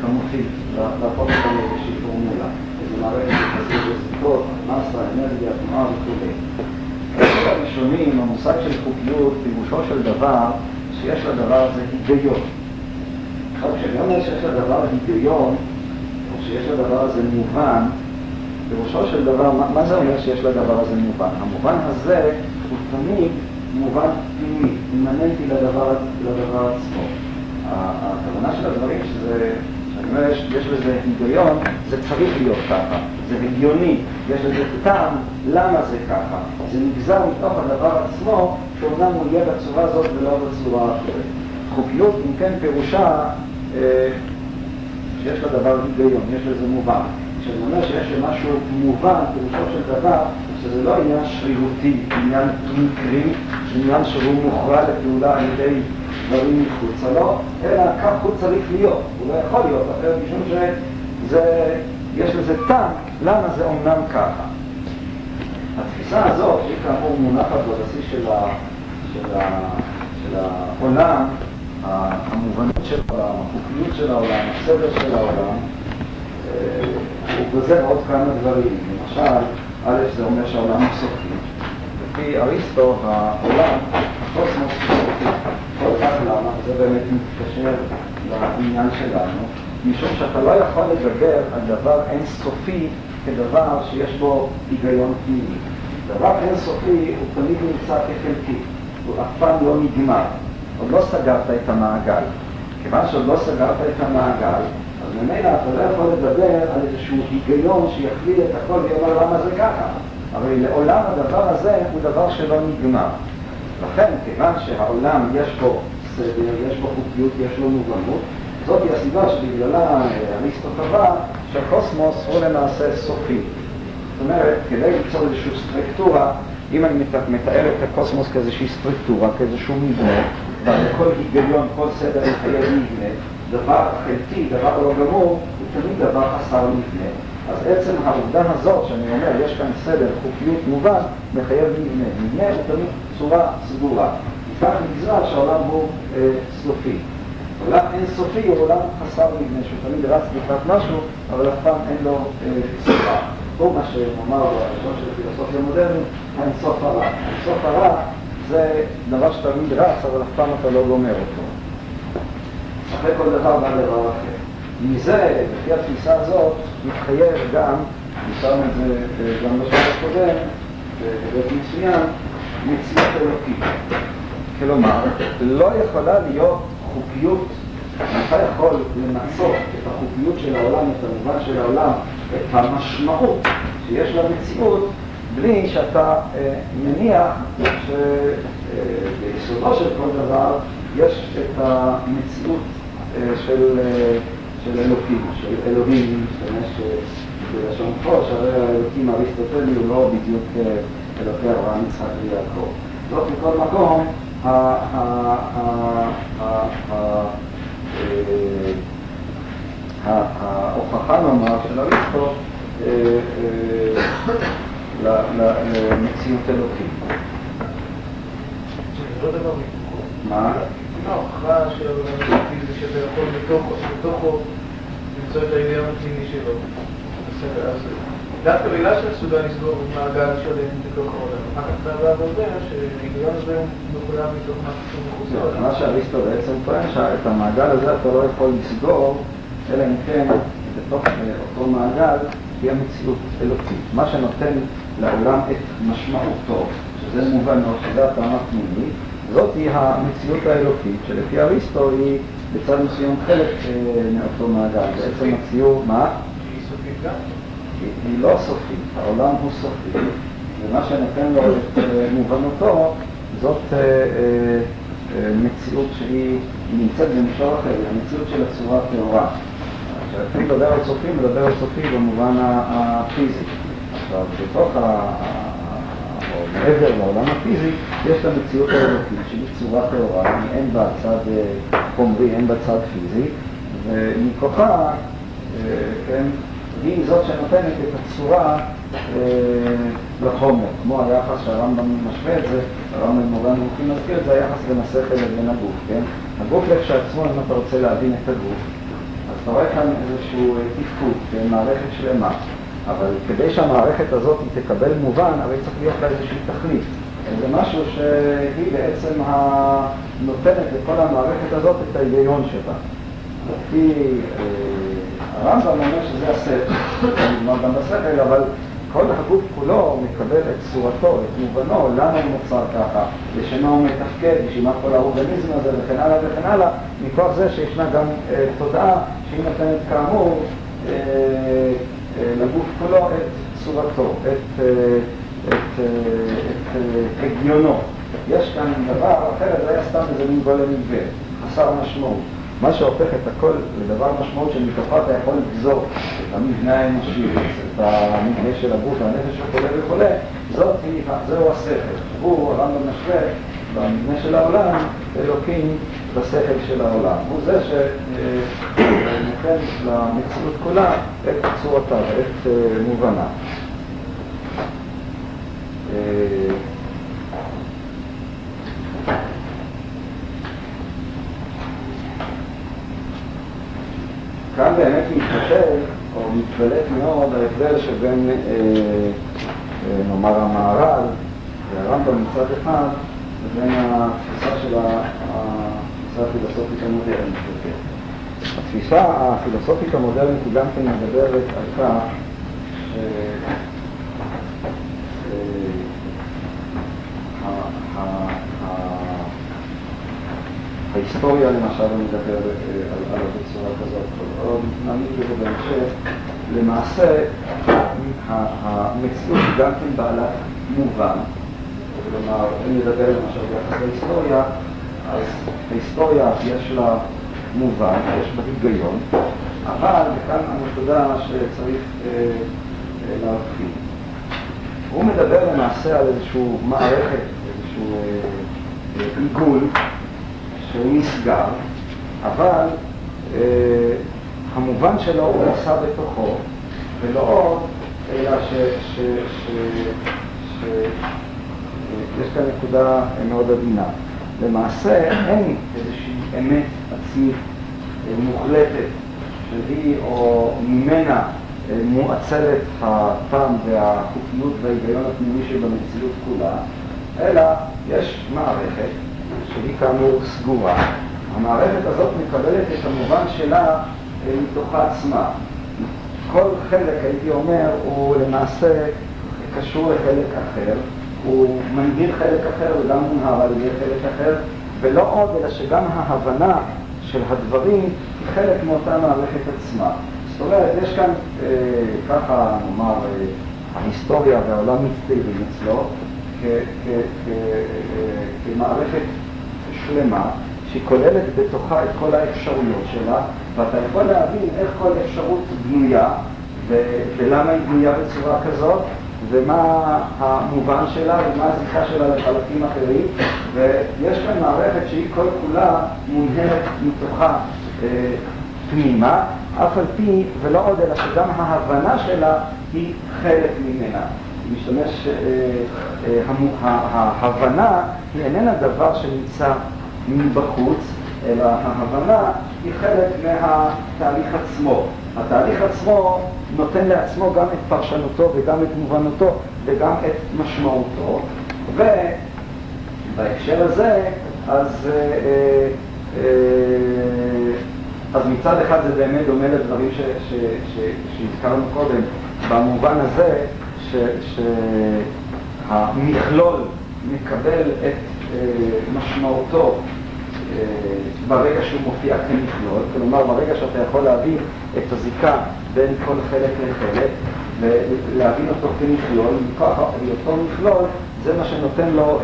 כמותית, להפוך אותם לאיזושהי פורמולה. איזו מערכת יחסית לזכות, מסה, אנרגיה, תנועה וכו'. הראשונים, המושג של חוקיות, פירושו של דבר שיש לדבר הזה היגיון. עכשיו, כשאני אומר שיש לדבר היגיון, או שיש לדבר הזה מובן, בראשו של דבר, מה, מה זה אומר שיש לדבר הזה מובן? המובן הזה הוא תמיד מובן פנימי, אימננטי לדבר, לדבר עצמו. הכוונה של הדברים שזה, שאני אומר, יש, יש לזה היגיון, זה צריך להיות ככה, זה הגיוני, יש לזה טעם, למה זה ככה? זה נגזר מתוך הדבר עצמו, שאומנם הוא יהיה בצורה הזאת ולא בצורה אחרת. חוקיות, אם כן, פירושה אה, שיש לדבר היגיון, יש לזה מובן. כשאני אומר שיש משהו מובן, פירושו של דבר, שזה לא עניין שרירותי, עניין מקרי, עניין שהוא מוכרע לפעולה על ידי דברים מחוץ לו, אלא כך הוא צריך להיות, הוא לא יכול להיות אחר, משום שיש לזה טעם, למה זה אומנם ככה. התפיסה הזאת, שהיא כאמור מונחת בבסיס של, ה, של, ה, של העולם, המובנות של העולם, החוקיות של העולם, הסדר של העולם, הוא גוזר עוד כמה דברים. למשל, א' זה אומר שהעולם הוא סופי. לפי אריסטו, העולם, הקוסמוס הוא סופי. כל כך למה, זה באמת מתקשר לעניין שלנו, משום שאתה לא יכול לדבר על דבר אינסופי כדבר שיש בו היגיון פנימי. דבר אינסופי הוא תמיד נמצא כחלקי, הוא אף פעם לא נגמר. עוד לא סגרת את המעגל. כיוון שעוד לא סגרת את המעגל, אז ממילא אתה לא יכול לדבר על איזשהו היגיון שיחליט את הכל ויאמר למה זה ככה. אבל לעולם הדבר הזה הוא דבר שלא נגמר. לכן, כיוון שהעולם יש בו סדר, יש בו חוקיות, יש לו מובנות, זאת היא הסיבה שבגללה אריסטו קבע שהקוסמוס הוא למעשה סופי. זאת אומרת, כדי ליצור איזושהי סטרקטורה, אם אני מתאר את הקוסמוס כאיזושהי סטרקטורה, כאיזשהו מבנה, וכל היגיון, כל סדר יחייב מבנה, דבר חלקי, דבר לא גמור, הוא תמיד דבר חסר מבנה. אז עצם העובדה הזאת, שאני אומר, יש כאן סדר, חוקיות מובן, מחייב מבנה. מבנה הוא תמיד צורה סגורה. וכך נגזר שהעולם הוא אה, סופי. עולם אינסופי הוא עולם חסר מבנה, שהוא תמיד רץ לקראת משהו, אבל אף פעם אין לו אה, סופה. פה מה שאומר הראשון של הפילוסופיה המודרנית, האינסוף הרע. האינסוף הרע זה דבר שתמיד רץ, אבל אף פעם אתה לא גומר אותו. אחרי כל דבר בא דבר אחר. מזה, לפי התפיסה הזאת, מתחייב גם, נשארנו את זה גם בשביל הקודם, בבית מצוין, מציאות אלוקית. כלומר, לא יכולה להיות חוקיות, אתה יכול למצוא את החוקיות של העולם, את המובן של העולם, את המשמעות שיש למציאות, בלי שאתה אה, מניח שביסודו אה, של כל דבר, יש את המציאות אה, של, אה, של אלוקים, של אלוהים, משתמש בלשון חוש, הרי האלוקים אריסטוטלי הוא לא בדיוק אלוקי אברהם, יצחק ויעקב. לא בכל מקום, ההוכחה נאמר של אריסטו למציאות אלוקים. זה לא דבר מפקור. מה? ההוכחה של אלוקים זה שאתה יכול בתוכו למצוא את העניין הציני שלו. אז דווקא בגלל של סודן לסגור במעגל שלהם בתוך העולם. אחר כך אתה בעבר יודע שהגיון הזה נוכלה מתוך משהו מחוזר. מה שאריסטו בעצם טוען שאת המעגל הזה אתה לא יכול לסגור, אלא אם כן בתוך אותו מעגל תהיה מציאות אלוקית. מה שנותן לעולם את משמעותו, שזה מובנו, שזה הטעם הפנימי, זאת היא המציאות האלוקית, שלפי אריסטו היא בצד מסוים חלק מאותו מעגל. בעצם מציאות, מה? היא סופית גם? היא לא סופית, העולם הוא סופי, ומה שנותן לו את מובנותו, זאת מציאות שהיא נמצאת במישור אחר, המציאות של הצורה הטהורה. כשאתם מדבר על סופי, מדבר על סופי במובן הפיזי. עכשיו, בתוך העבר לעולם הפיזי, יש לה מציאות האלוקית, שהיא צורה טהורה, אין בה צד חומרי, אין בה צד פיזי, ומכוחה, כן, היא זאת שנותנת את הצורה לחומר, כמו היחס שהרמב"ם משווה את זה, הרמב"ם מורה נמוכים מזכיר את זה, היחס בין השכל לבין הגוף, כן? הגוף כשלעצמו, אם אתה רוצה להבין את הגוף, אז אתה רואה כאן איזשהו תפקוד, מערכת שלמה, אבל כדי שהמערכת הזאת תקבל מובן, הרי צריך להיות לה איזושהי תכלית, זה משהו שהיא בעצם נותנת לכל המערכת הזאת את ההיגיון שבה. כי הרמב"ם אומר שזה הספר, גם בספר, אבל כל הגוף כולו מקבל את צורתו, את מובנו, למה הוא נוצר ככה, לשמה הוא מתפקד, לשמה כל האורגניזם הזה וכן הלאה וכן הלאה, מכוח זה שישנה גם אה, תודעה שהיא נותנת כאמור אה, אה, לגוף כולו את צורתו, את, אה, את, אה, את אה, הגיונו. יש כאן דבר אחר, זה היה סתם איזה מין גולם מגבל, חסר משמעות. מה שהופך את הכל לדבר משמעות של מתוכה אתה יכול לגזור את המבנה האנושי, את המבנה של הגוף והנפש וכולי וכולי, זאת היא, זהו השכל. הוא הרמב"ם משווה במבנה של העולם, אלוקים בשכל של העולם. הוא זה שנותן למציאות כולה את צורתה, את מובנה. כאן באמת מתחשב, או מתבלט מאוד, ההבדל שבין, אה, אה, נאמר, המהר"ל והרמב"ם מצד אחד, לבין התפיסה של התפיסה הפילוסופית המודרנית. התפיסה הפילוסופית המודרנית היא גם כן מדברת על כך ההיסטוריה למשל מדברת על בצורה כזאת, או נעמיד לזה בהמשך, למעשה המציאות גם כן בעלת מובן. כלומר, אם נדבר למשל ביחס להיסטוריה, אז ההיסטוריה יש לה מובן, יש בה היגיון, אבל כאן הנקודה שצריך להרחיב. הוא מדבר למעשה על איזשהו מערכת, איזשהו עיגול, שהוא נסגר, אבל אה, המובן שלו הוא נעשה בתוכו, ולא עוד, אלא ש... ש, ש, ש אה, יש כאן נקודה מאוד עדינה. למעשה אין איזושהי אמת עצמית אה, מוחלטת, שהיא או ממנה אה, מועצלת הטעם והחוקיות וההיגיון הפנימי שבמציאות כולה, אלא יש מערכת, שהיא כאמור סגורה. המערכת הזאת מקבלת את המובן שלה מתוך עצמה. כל חלק, הייתי אומר, הוא למעשה קשור לחלק אחר, הוא מנהיג חלק אחר וגם מונהר על ידי חלק אחר, ולא עוד, אלא שגם ההבנה של הדברים היא חלק מאותה מערכת עצמה. זאת אומרת, יש כאן, אה, ככה נאמר, אה, ההיסטוריה והעולם מצטיירים אצלו, כמערכת שלמה שכוללת בתוכה את כל האפשרויות שלה, ואתה יכול להבין איך כל אפשרות בנויה ולמה היא בנויה בצורה כזאת ומה המובן שלה ומה הזיקה שלה לחלקים אחרים, ויש כאן מערכת שהיא כל כולה מונהלת מתוכה פנימה, אף על פי ולא עוד אלא שגם ההבנה שלה היא חלק ממנה. משתמש, ההבנה היא איננה דבר שנמצא מבחוץ, אלא ההבנה היא חלק מהתהליך עצמו. התהליך עצמו נותן לעצמו גם את פרשנותו וגם את מובנותו וגם את משמעותו, ובהקשר הזה אז אז מצד אחד זה באמת דומה לדברים שהזכרנו קודם במובן הזה שהמכלול מקבל את משמעותו ברגע שהוא מופיע כמכלול, כלומר ברגע שאתה יכול להבין את הזיקה בין כל חלק לחלק ולהבין אותו כמכלול, מכוח אותו מכלול זה מה שנותן לו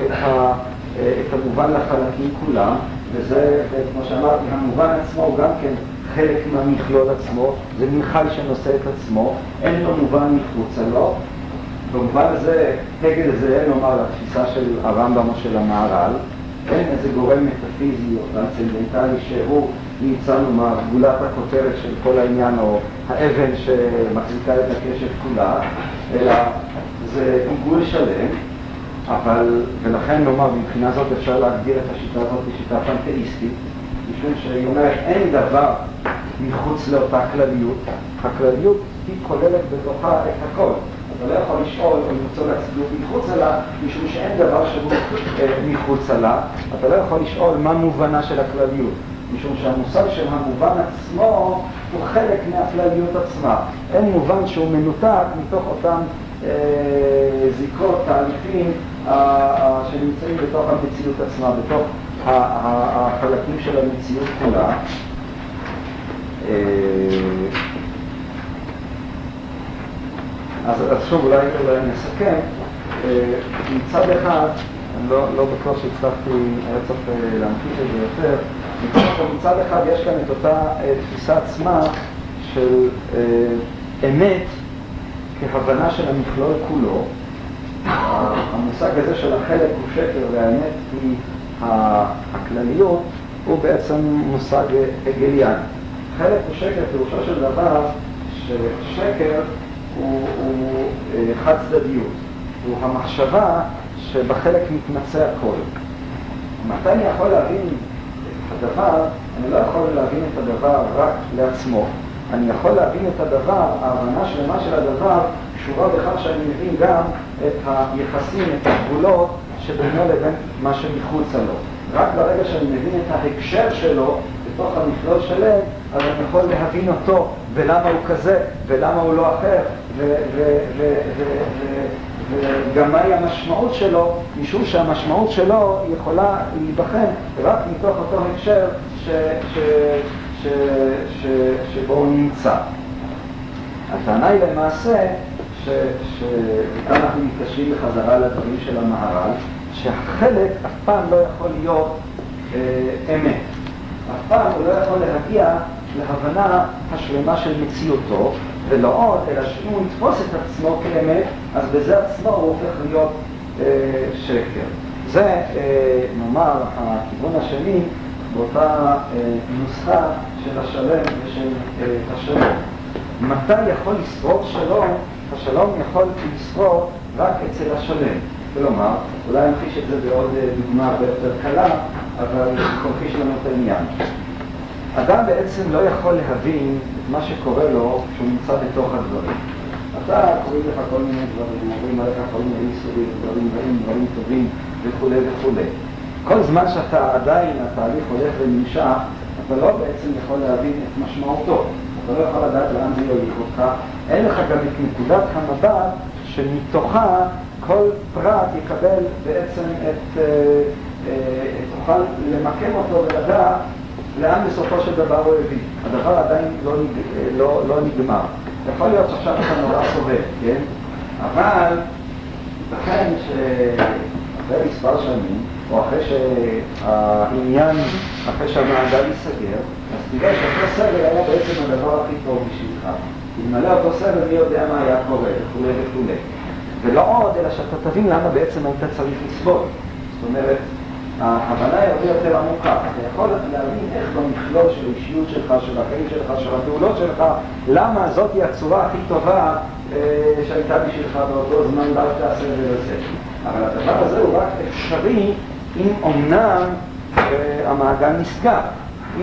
את המובן לחלקים כולם, וזה כמו שאמרתי, המובן עצמו הוא גם כן חלק מהמכלול עצמו, זה מנחל שנושא את עצמו, אין לו מובן מחוץ לו. במובן הזה, הגל זה, נאמר, לתפיסה של הרמב"ם או של המהר"ל, אין איזה גורם מטאפיזי או טרנסצנדנטלי שהוא נמצא נאמר גולת הכותרת של כל העניין או האבן שמחזיקה את הקשת כולה, אלא זה עיגול שלם, אבל, ולכן נאמר, מבחינה זאת אפשר להגדיר את השיטה הזאת כשיטה פנתאיסטית, משום שהיא אומרת, אין דבר מחוץ לאותה כלליות, הכלליות היא כוללת בתוכה את הכל. אתה לא יכול לשאול או למצוא להצביעות מחוץ עלה, משום שאין דבר שהוא מחוץ עלה. אתה לא יכול לשאול מה מובנה של הכלליות, משום שהמושג של המובן עצמו הוא חלק מהכלליות עצמה. אין מובן שהוא מנותק מתוך אותם זיקות, תהליכים שנמצאים בתוך המציאות עצמה, בתוך החלקים של המציאות כולה. אז שוב, אולי נסכם. מצד אחד, אני לא בטוח שהצלחתי, היה צריך להמחיש את זה יותר. מצד אחד יש כאן את אותה תפיסה עצמה של אמת כהבנה של המכלול כולו. המושג הזה של החלק הוא שקר והאמת היא הכלליות, הוא בעצם מושג הגליאן. חלק הוא שקר, פירושו של דבר ששקר הוא, הוא חד צדדיות, הוא המחשבה שבחלק מתמצא הכל. מתי אני יכול להבין את הדבר? אני לא יכול להבין את הדבר רק לעצמו. אני יכול להבין את הדבר, ההבנה שלמה של הדבר קשורה בכך שאני מבין גם את היחסים, את הגבולות שבינו לבין מה שמחוץ לו. רק ברגע שאני מבין את ההקשר שלו בתוך המכלול שלם, אז אני יכול להבין אותו ולמה הוא כזה ולמה הוא לא אחר וגם מהי המשמעות שלו, משום שהמשמעות שלו יכולה להיבחן רק מתוך אותו הקשר שבו הוא נמצא. הטענה היא למעשה שכאן אנחנו מתקשרים בחזרה לדברים של המהר"ל, שהחלק אף פעם לא יכול להיות אמת, אף פעם הוא לא יכול להגיע להבנה השלמה של מציאותו, ולא עוד, אלא שאם הוא יתפוס את עצמו כאמת, אז בזה עצמו הוא הופך להיות אה, שקר. זה, אה, נאמר, הכיוון השני, באותה אה, נוסחה של השלם ושל אה, השלום. מתי יכול לשרוד שלום? השלום יכול לשרוד רק אצל השלם. כלומר, אולי נמחיש את זה בעוד דוגמה יותר קלה, אבל נמחיש לנו את העניין. אדם בעצם לא יכול להבין את מה שקורה לו כשהוא נמצא בתוך הדברים. אתה קוראים לך כל מיני דברים, אומרים עליך כל מיני יסורים, דברים רעים, דברים טובים וכולי וכולי. כל זמן שאתה עדיין, התהליך הולך ונמשך, אתה לא בעצם יכול להבין את משמעותו. אתה לא יכול לדעת לאן זה יוליך אותך. אין לך גם את נקודת המבט שמתוכה כל פרט יקבל בעצם את... תוכל למקם אותו ולדעת לאן בסופו של דבר הוא הביא. הדבר עדיין לא, לא, לא נגמר. יכול להיות שעכשיו אתה נורא סובב, כן? אבל לכן שאחרי מספר שנים, או אחרי שהעניין, אחרי שהמעגל ייסגר, אז תדע שאותו סבל היה בעצם הדבר הכי טוב בשבילך. תמלא אותו סבל, מי יודע מה היה קורה, וכולי וכולי. ולא עוד, אלא שאתה תבין למה בעצם היית צריך לסבול. זאת אומרת, ההבנה היא הרבה יותר עמוקה. אתה יכול להבין איך במכלול של האישיות שלך, של החיים שלך, של הפעולות שלך, למה זאת היא הצורה הכי טובה אה, שהייתה בשבילך באותו זמן בה תעשה ולעשה. אבל הדבר הזה הוא רק אפשרי אם אומנם אה, המעגל נסגר,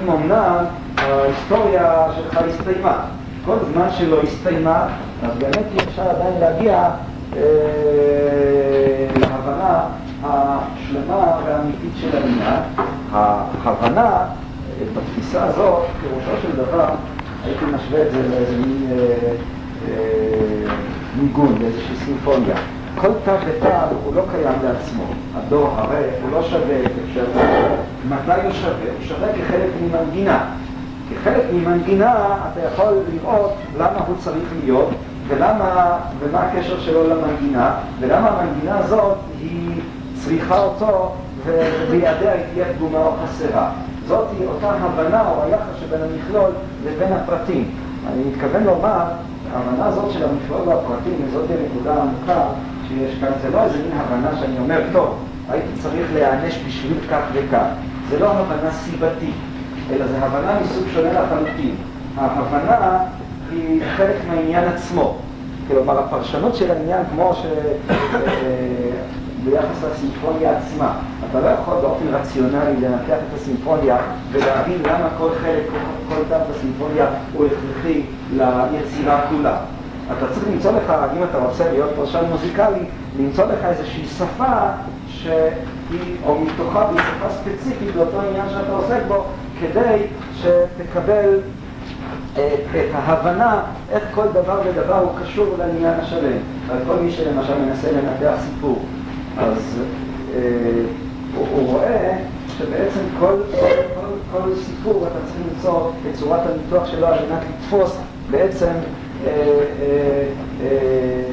אם אומנם ההיסטוריה שלך הסתיימה. כל זמן שלא הסתיימה, אז באמת אי אפשר עדיין להגיע אה, להבנה השלמה והאמיתית של העניין. ההבנה בתפיסה הזאת, פירושו של דבר, הייתי משווה את זה לאיזה מין ניגון, לאיזושהי סימפוניה. כל תא ותא הוא לא קיים לעצמו. הדו, הרי, הוא לא שווה, אפשר לומר. מתי הוא שווה? הוא שווה כחלק ממנגינה. כחלק ממנגינה אתה יכול לראות למה הוא צריך להיות, ולמה, ומה הקשר שלו למנגינה, ולמה המנגינה הזאת היא צריכה אותו, ובידיה היא תהיה פגומה או חסרה. זאת היא אותה הבנה או היחס שבין המכלול לבין הפרטים. אני מתכוון לומר, ההבנה הזאת של המכלול והפרטים, וזאת היא נקודה עמוקה שיש כאן. זה לא איזה מין הבנה שאני אומר, טוב, הייתי צריך להיענש בשביל כך וכך. זה לא הבנה סיבתית, אלא זה הבנה מסוג שונה לחלוטין. ההבנה היא חלק מהעניין עצמו. כלומר, הפרשנות של העניין, כמו ש... ביחס לסימפוניה עצמה. אתה לא יכול באופן רציונלי לנתח את הסימפוניה ולהבין למה כל חלק, כל, כל דם בסימפוניה הוא הכרחי ליצירה כולה. אתה צריך למצוא לך, אם אתה רוצה להיות פרשן מוזיקלי, למצוא לך איזושהי שפה שהיא, או מתוכה, היא שפה ספציפית לאותו עניין שאתה עוסק בו, כדי שתקבל את, את ההבנה איך כל דבר ודבר הוא קשור לעניין השלם. כל מי שלמשל מנסה לנתח סיפור, אז אה, הוא, הוא רואה שבעצם כל, כל, כל, כל סיפור אתה צריך למצוא את צורת הניתוח שלו על מנת לתפוס בעצם אה, אה, אה,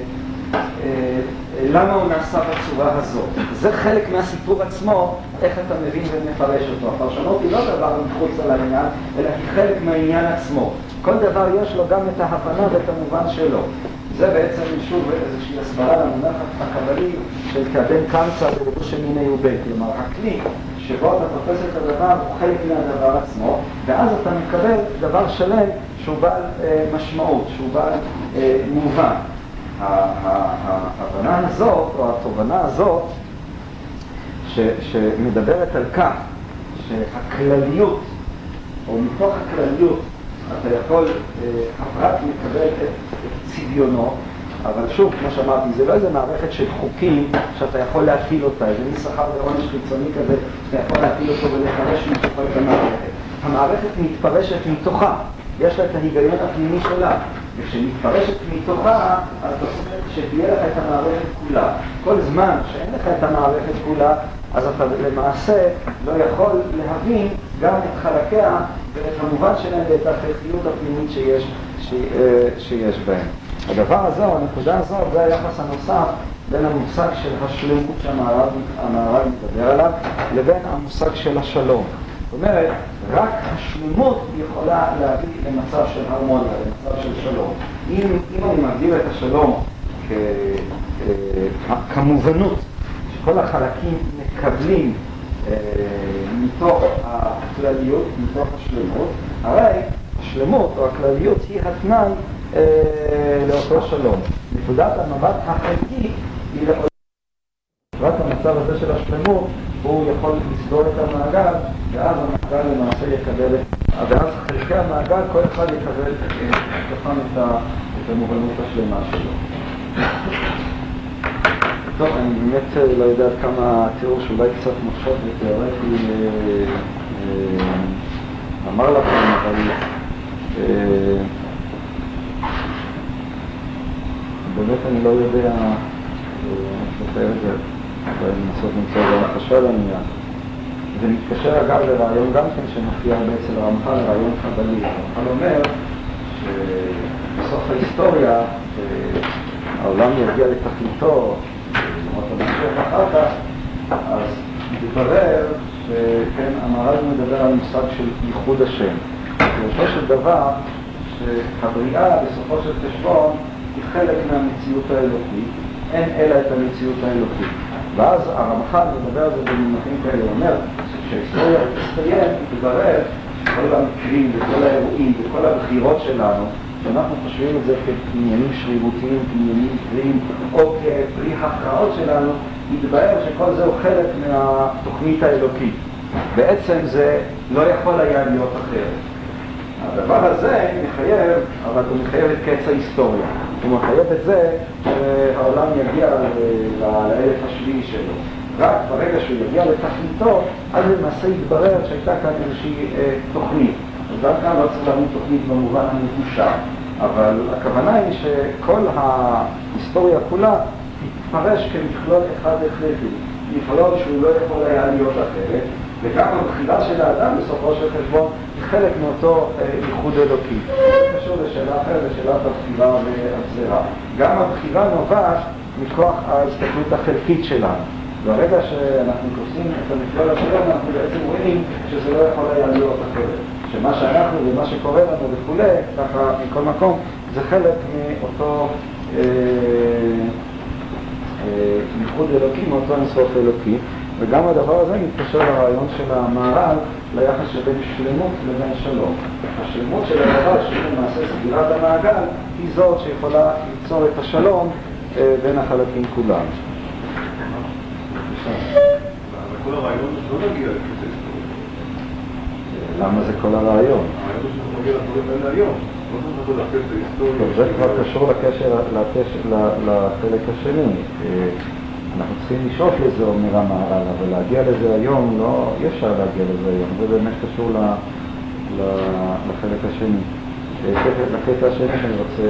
אה, למה הוא נעשה בצורה הזאת. זה חלק מהסיפור עצמו, איך אתה מבין ומפרש אותו. הפרשנות היא לא דבר מחוץ על העניין, אלא היא חלק מהעניין עצמו. כל דבר יש לו גם את ההבנה ואת המובן שלו. זה בעצם שוב איזושהי הסברה למונח הקבלי של קדם קמצא ולבוש מיני ובי. כלומר, הכלי שבו אתה תופס את הדבר הוא חלק מהדבר עצמו, ואז אתה מקבל דבר שלם שהוא בעל אה, משמעות, שהוא בעל אה, מובן. ההבנה הזאת, או התובנה הזאת, ש, שמדברת על כך שהכלליות, או מתוך הכלליות, אתה יכול, הפרט מקבל את צביונו, אבל שוב, כמו שאמרתי, זה לא איזה מערכת של חוקים שאתה יכול להפעיל אותה, זה משכר ועונש חיצוני כזה, שאתה יכול להפעיל אותו ולפרש מתוכה את המערכת. המערכת מתפרשת מתוכה, יש לה את ההיגיון הפנימי שלה, וכשמתפרשת מתוכה, אז אתה חושב שתהיה לך את המערכת כולה. כל זמן שאין לך את המערכת כולה, אז אתה למעשה לא יכול להבין גם את חלקיה ואת המובן שלהם ואת החלקיות הפנימית שיש, ש... שיש בהם. הדבר הזה, הנקודה הזו, זה היחס הנוסף בין המושג של השלמות שהמערב מדבר עליו לבין המושג של השלום. זאת אומרת, רק השלמות יכולה להביא למצב של הרמוניה, למצב של שלום. אם, אם אני מגדיר את השלום כ, כמובנות שכל החלקים מקבלים אה, מתוך הכלליות, מתוך השלמות, הרי השלמות או הכלליות היא התנאי אה, לאותו שלום. נקודת המבט החלקית היא לעולם. רק המצב הזה של השלמות הוא יכול לסגור את המעגל, ואז המעגל למעשה יקבל את... ואז חלקי המעגל, כל אחד יקבל ככה את המובנות השלמה שלו. טוב, אני באמת לא יודע כמה תיאור שאולי קצת מושך ותיאורטי אמר לכם, אבל באמת אני לא יודע לתאר את זה. ולנסות למצוא דרך קשה לעניין. זה מתקשר אגב לרעיון גם כן שמופיע אצל הרמח"ל, רעיון חבלי. הרמח"ל אומר שבסוף ההיסטוריה העולם יגיע לתכליתו, למרות המשך אחר כך, אז מתברר שכן, המהר"ל מדבר על מושג של ייחוד השם. ובראשו של דבר שהבריאה בסופו של חשבון היא חלק מהמציאות האלוקית, אין אלא את המציאות האלוקית. ואז הרמח"ל מדבר על זה במונחים כאלה, הוא אומר שכשההיסטוריה תסתיים, תתברר שכל המקרים וכל האירועים וכל הבחירות שלנו, שאנחנו חושבים את זה כעניינים שרירותיים, כעניינים קריים, או כפרי הכרעות שלנו, מתברר שכל זה הוא חלק מהתוכנית האלוקית. בעצם זה לא יכול היה להיות אחרת. הדבר הזה מחייב, אבל הוא מחייב את קץ ההיסטוריה. הוא מחייב את זה שהעולם יגיע לאלף השביעי שלו. רק ברגע שהוא יגיע לתכליתו, אז למעשה יתברר שהייתה כאן איזושהי אה, תוכנית. אז גם כאן לא צריך להבין תוכנית במובן המדושה, אבל הכוונה היא שכל ההיסטוריה כולה תתפרש כמכלול אחד החלטי, מכלול שהוא לא יכול היה להיות אחרת, וגם הבחירה של האדם בסופו של חשבון היא חלק מאותו ייחוד אלוקי. זה קשור לשאלה אחרת, לשאלת הבחירה והבזירה. גם הבחירה נובעת מכוח ההסתכלות החלקית שלנו. ברגע שאנחנו קורסים את המכלול שלנו, אנחנו בעצם רואים שזה לא יכול היה להיות אחרת. שמה שאנחנו ומה שקורה לנו וכולי, ככה מכל מקום, זה חלק מאותו אה, אה, ייחוד אלוקי, מאותו אינסוף אלוקי. וגם הדבר הזה מתקשר לרעיון של המהר"ל ליחס שבין שלמות לבין שלום. השלמות של הדבר שהיא למעשה סגירת המעגל היא זאת שיכולה ליצור את השלום אה, בין החלקים כולם. כל הרעיון לא נגיע לכזה. למה זה כל הרעיון? הרעיון שאתה מגיע לדברים האלה היום. זה כבר קשור לחלק השני. אנחנו צריכים לשאוף לזה, אומר המהר"ל, אבל להגיע לזה היום, לא, אי אפשר להגיע לזה היום. זה באמת קשור לחלק השני. לקטע השני שאני רוצה...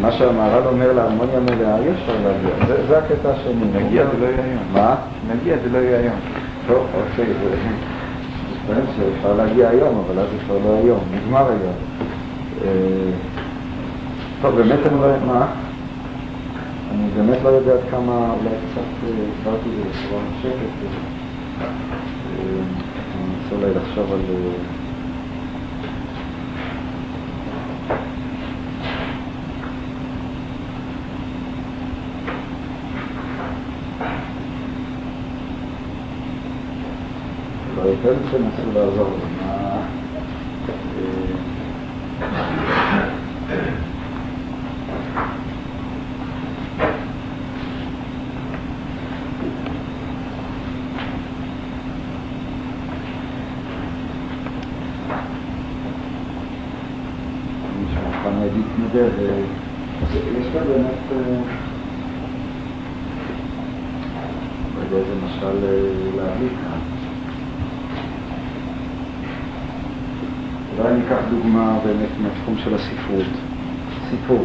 מה שהמהר"ל אומר להרמוניה מלאה, אי אפשר להגיע. זה הקטע השני. נגיע זה לא יהיה היום. מה? נגיע זה לא יהיה היום. טוב, אוקיי. כן, שאפשר להגיע היום, אבל אז אפשר לא היום, נגמר היום. טוב, באמת אני לא... מה? אני באמת לא יודע כמה, אולי קצת הסברתי את זה בצורה משקת. אני רוצה אולי לחשוב על... יותר שנסו לעזור למה... אני שמוכן להתמודד, יש כאן באמת... רגע איזה משל להביא כאן. אולי אני אקח דוגמה באמת מהתחום של הספרות. סיפור.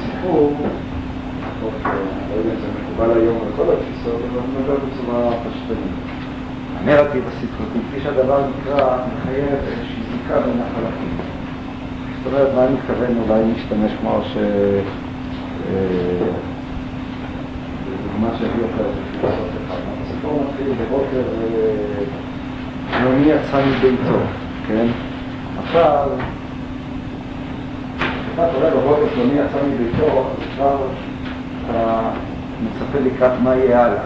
סיפור, לא יודע אם זה מקובל היום על כל התפיסות, אבל אני מדבר בצורה פשטנית. הנרטיב הספרותי, כפי שהדבר נקרא, מחייב איזושהי זיקה בין החלקים. זאת אומרת, מה אני מתכוון אולי להשתמש כמו ש... דוגמה שהביא אותה לפילוסוף אחד. הסיפור מתחיל בבוקר... נעמי יצא מביתו, כן? עכשיו, כשאתה קורא בבוקר נעמי יצא מביתו, עכשיו אתה מצפה לקראת מה יהיה הלאה.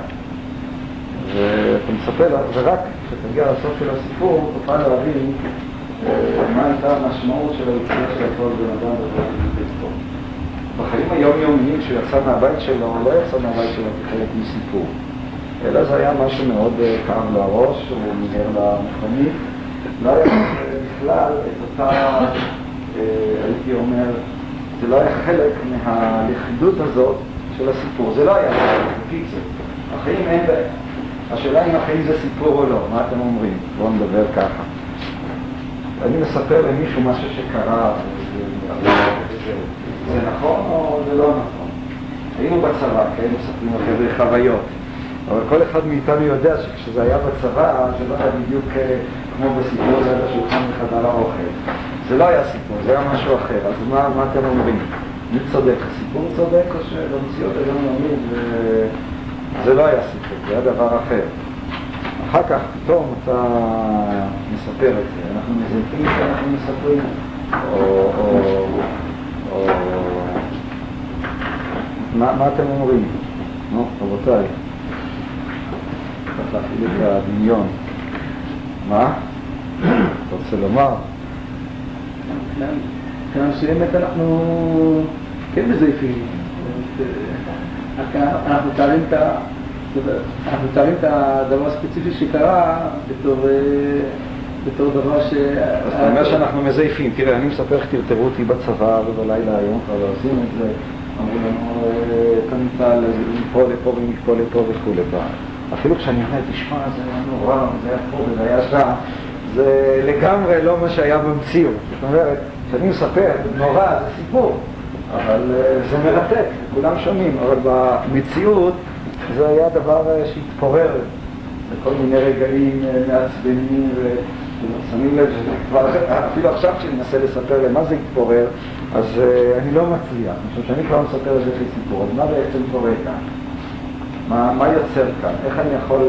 ואתה מצפה, ורק כשתגיע לסוף של הסיפור, תוכל להבין מה הייתה המשמעות של היציאה של כל בן אדם בביתו. בחיים היומיומיים שהוא יצא מהבית שלו, לא יצא מהבית שלו כחלק מסיפור. אלא זה היה משהו מאוד כאב לראש, הוא ניגר למכונית, לא היה בכלל את אותה, הייתי אומר, זה לא היה חלק מהלכידות הזאת של הסיפור, זה לא היה פיצה. החיים אין, השאלה אם החיים זה סיפור או לא, מה אתם אומרים? בואו נדבר ככה. אני מספר למישהו משהו שקרה, זה נכון או זה לא נכון? היינו בצבא, כן, מספרים אחרי חוויות. אבל כל אחד מאיתנו יודע שכשזה היה בצבא, זה לא היה בדיוק כמו בסיפור, זה היה שולחן בחדר האוכל. זה לא היה סיפור, זה היה משהו אחר. אז מה, מה אתם אומרים? מי צודק? הסיפור צודק או שבמציאות היום יומית? זה לא היה סיפור, זה היה דבר אחר. אחר כך פתאום אתה מספר את זה. אנחנו מזלקים את זה, אנחנו מספרים. או... או... מה אתם אומרים? נו, רבותיי. צריך להפעיל את הדמיון. מה? אתה רוצה לומר? כאן שבאמת אנחנו כן מזייפים. אנחנו תארים את הדבר הספציפי שקרה בתור דבר ש... אז אתה אומר שאנחנו מזייפים. תראה, אני מספר לך, תרתרו אותי בצבא ובלילה היום כבר לא עושים את זה. אמרו לנו, תמיד מפה לפה ומפה לפה וכו' לפה. אפילו כשאני אומר, תשמע, זה היה נורא, זה היה פה וזה היה שם, זה לגמרי לא מה שהיה במציאות. זאת אומרת, כשאני מספר, נורא, זה סיפור, אבל זה מרתק, כולם שומעים, אבל במציאות זה היה דבר שהתפורר בכל מיני רגעים מעצבנים, ושמים לב שזה כבר, אפילו עכשיו כשאני מנסה לספר למה זה התפורר, אז אני לא מצליח, משום שאני כבר מספר את זה כסיפור, אז מה בעצם קורה כאן? מה, מה יוצר כאן? איך אני יכול...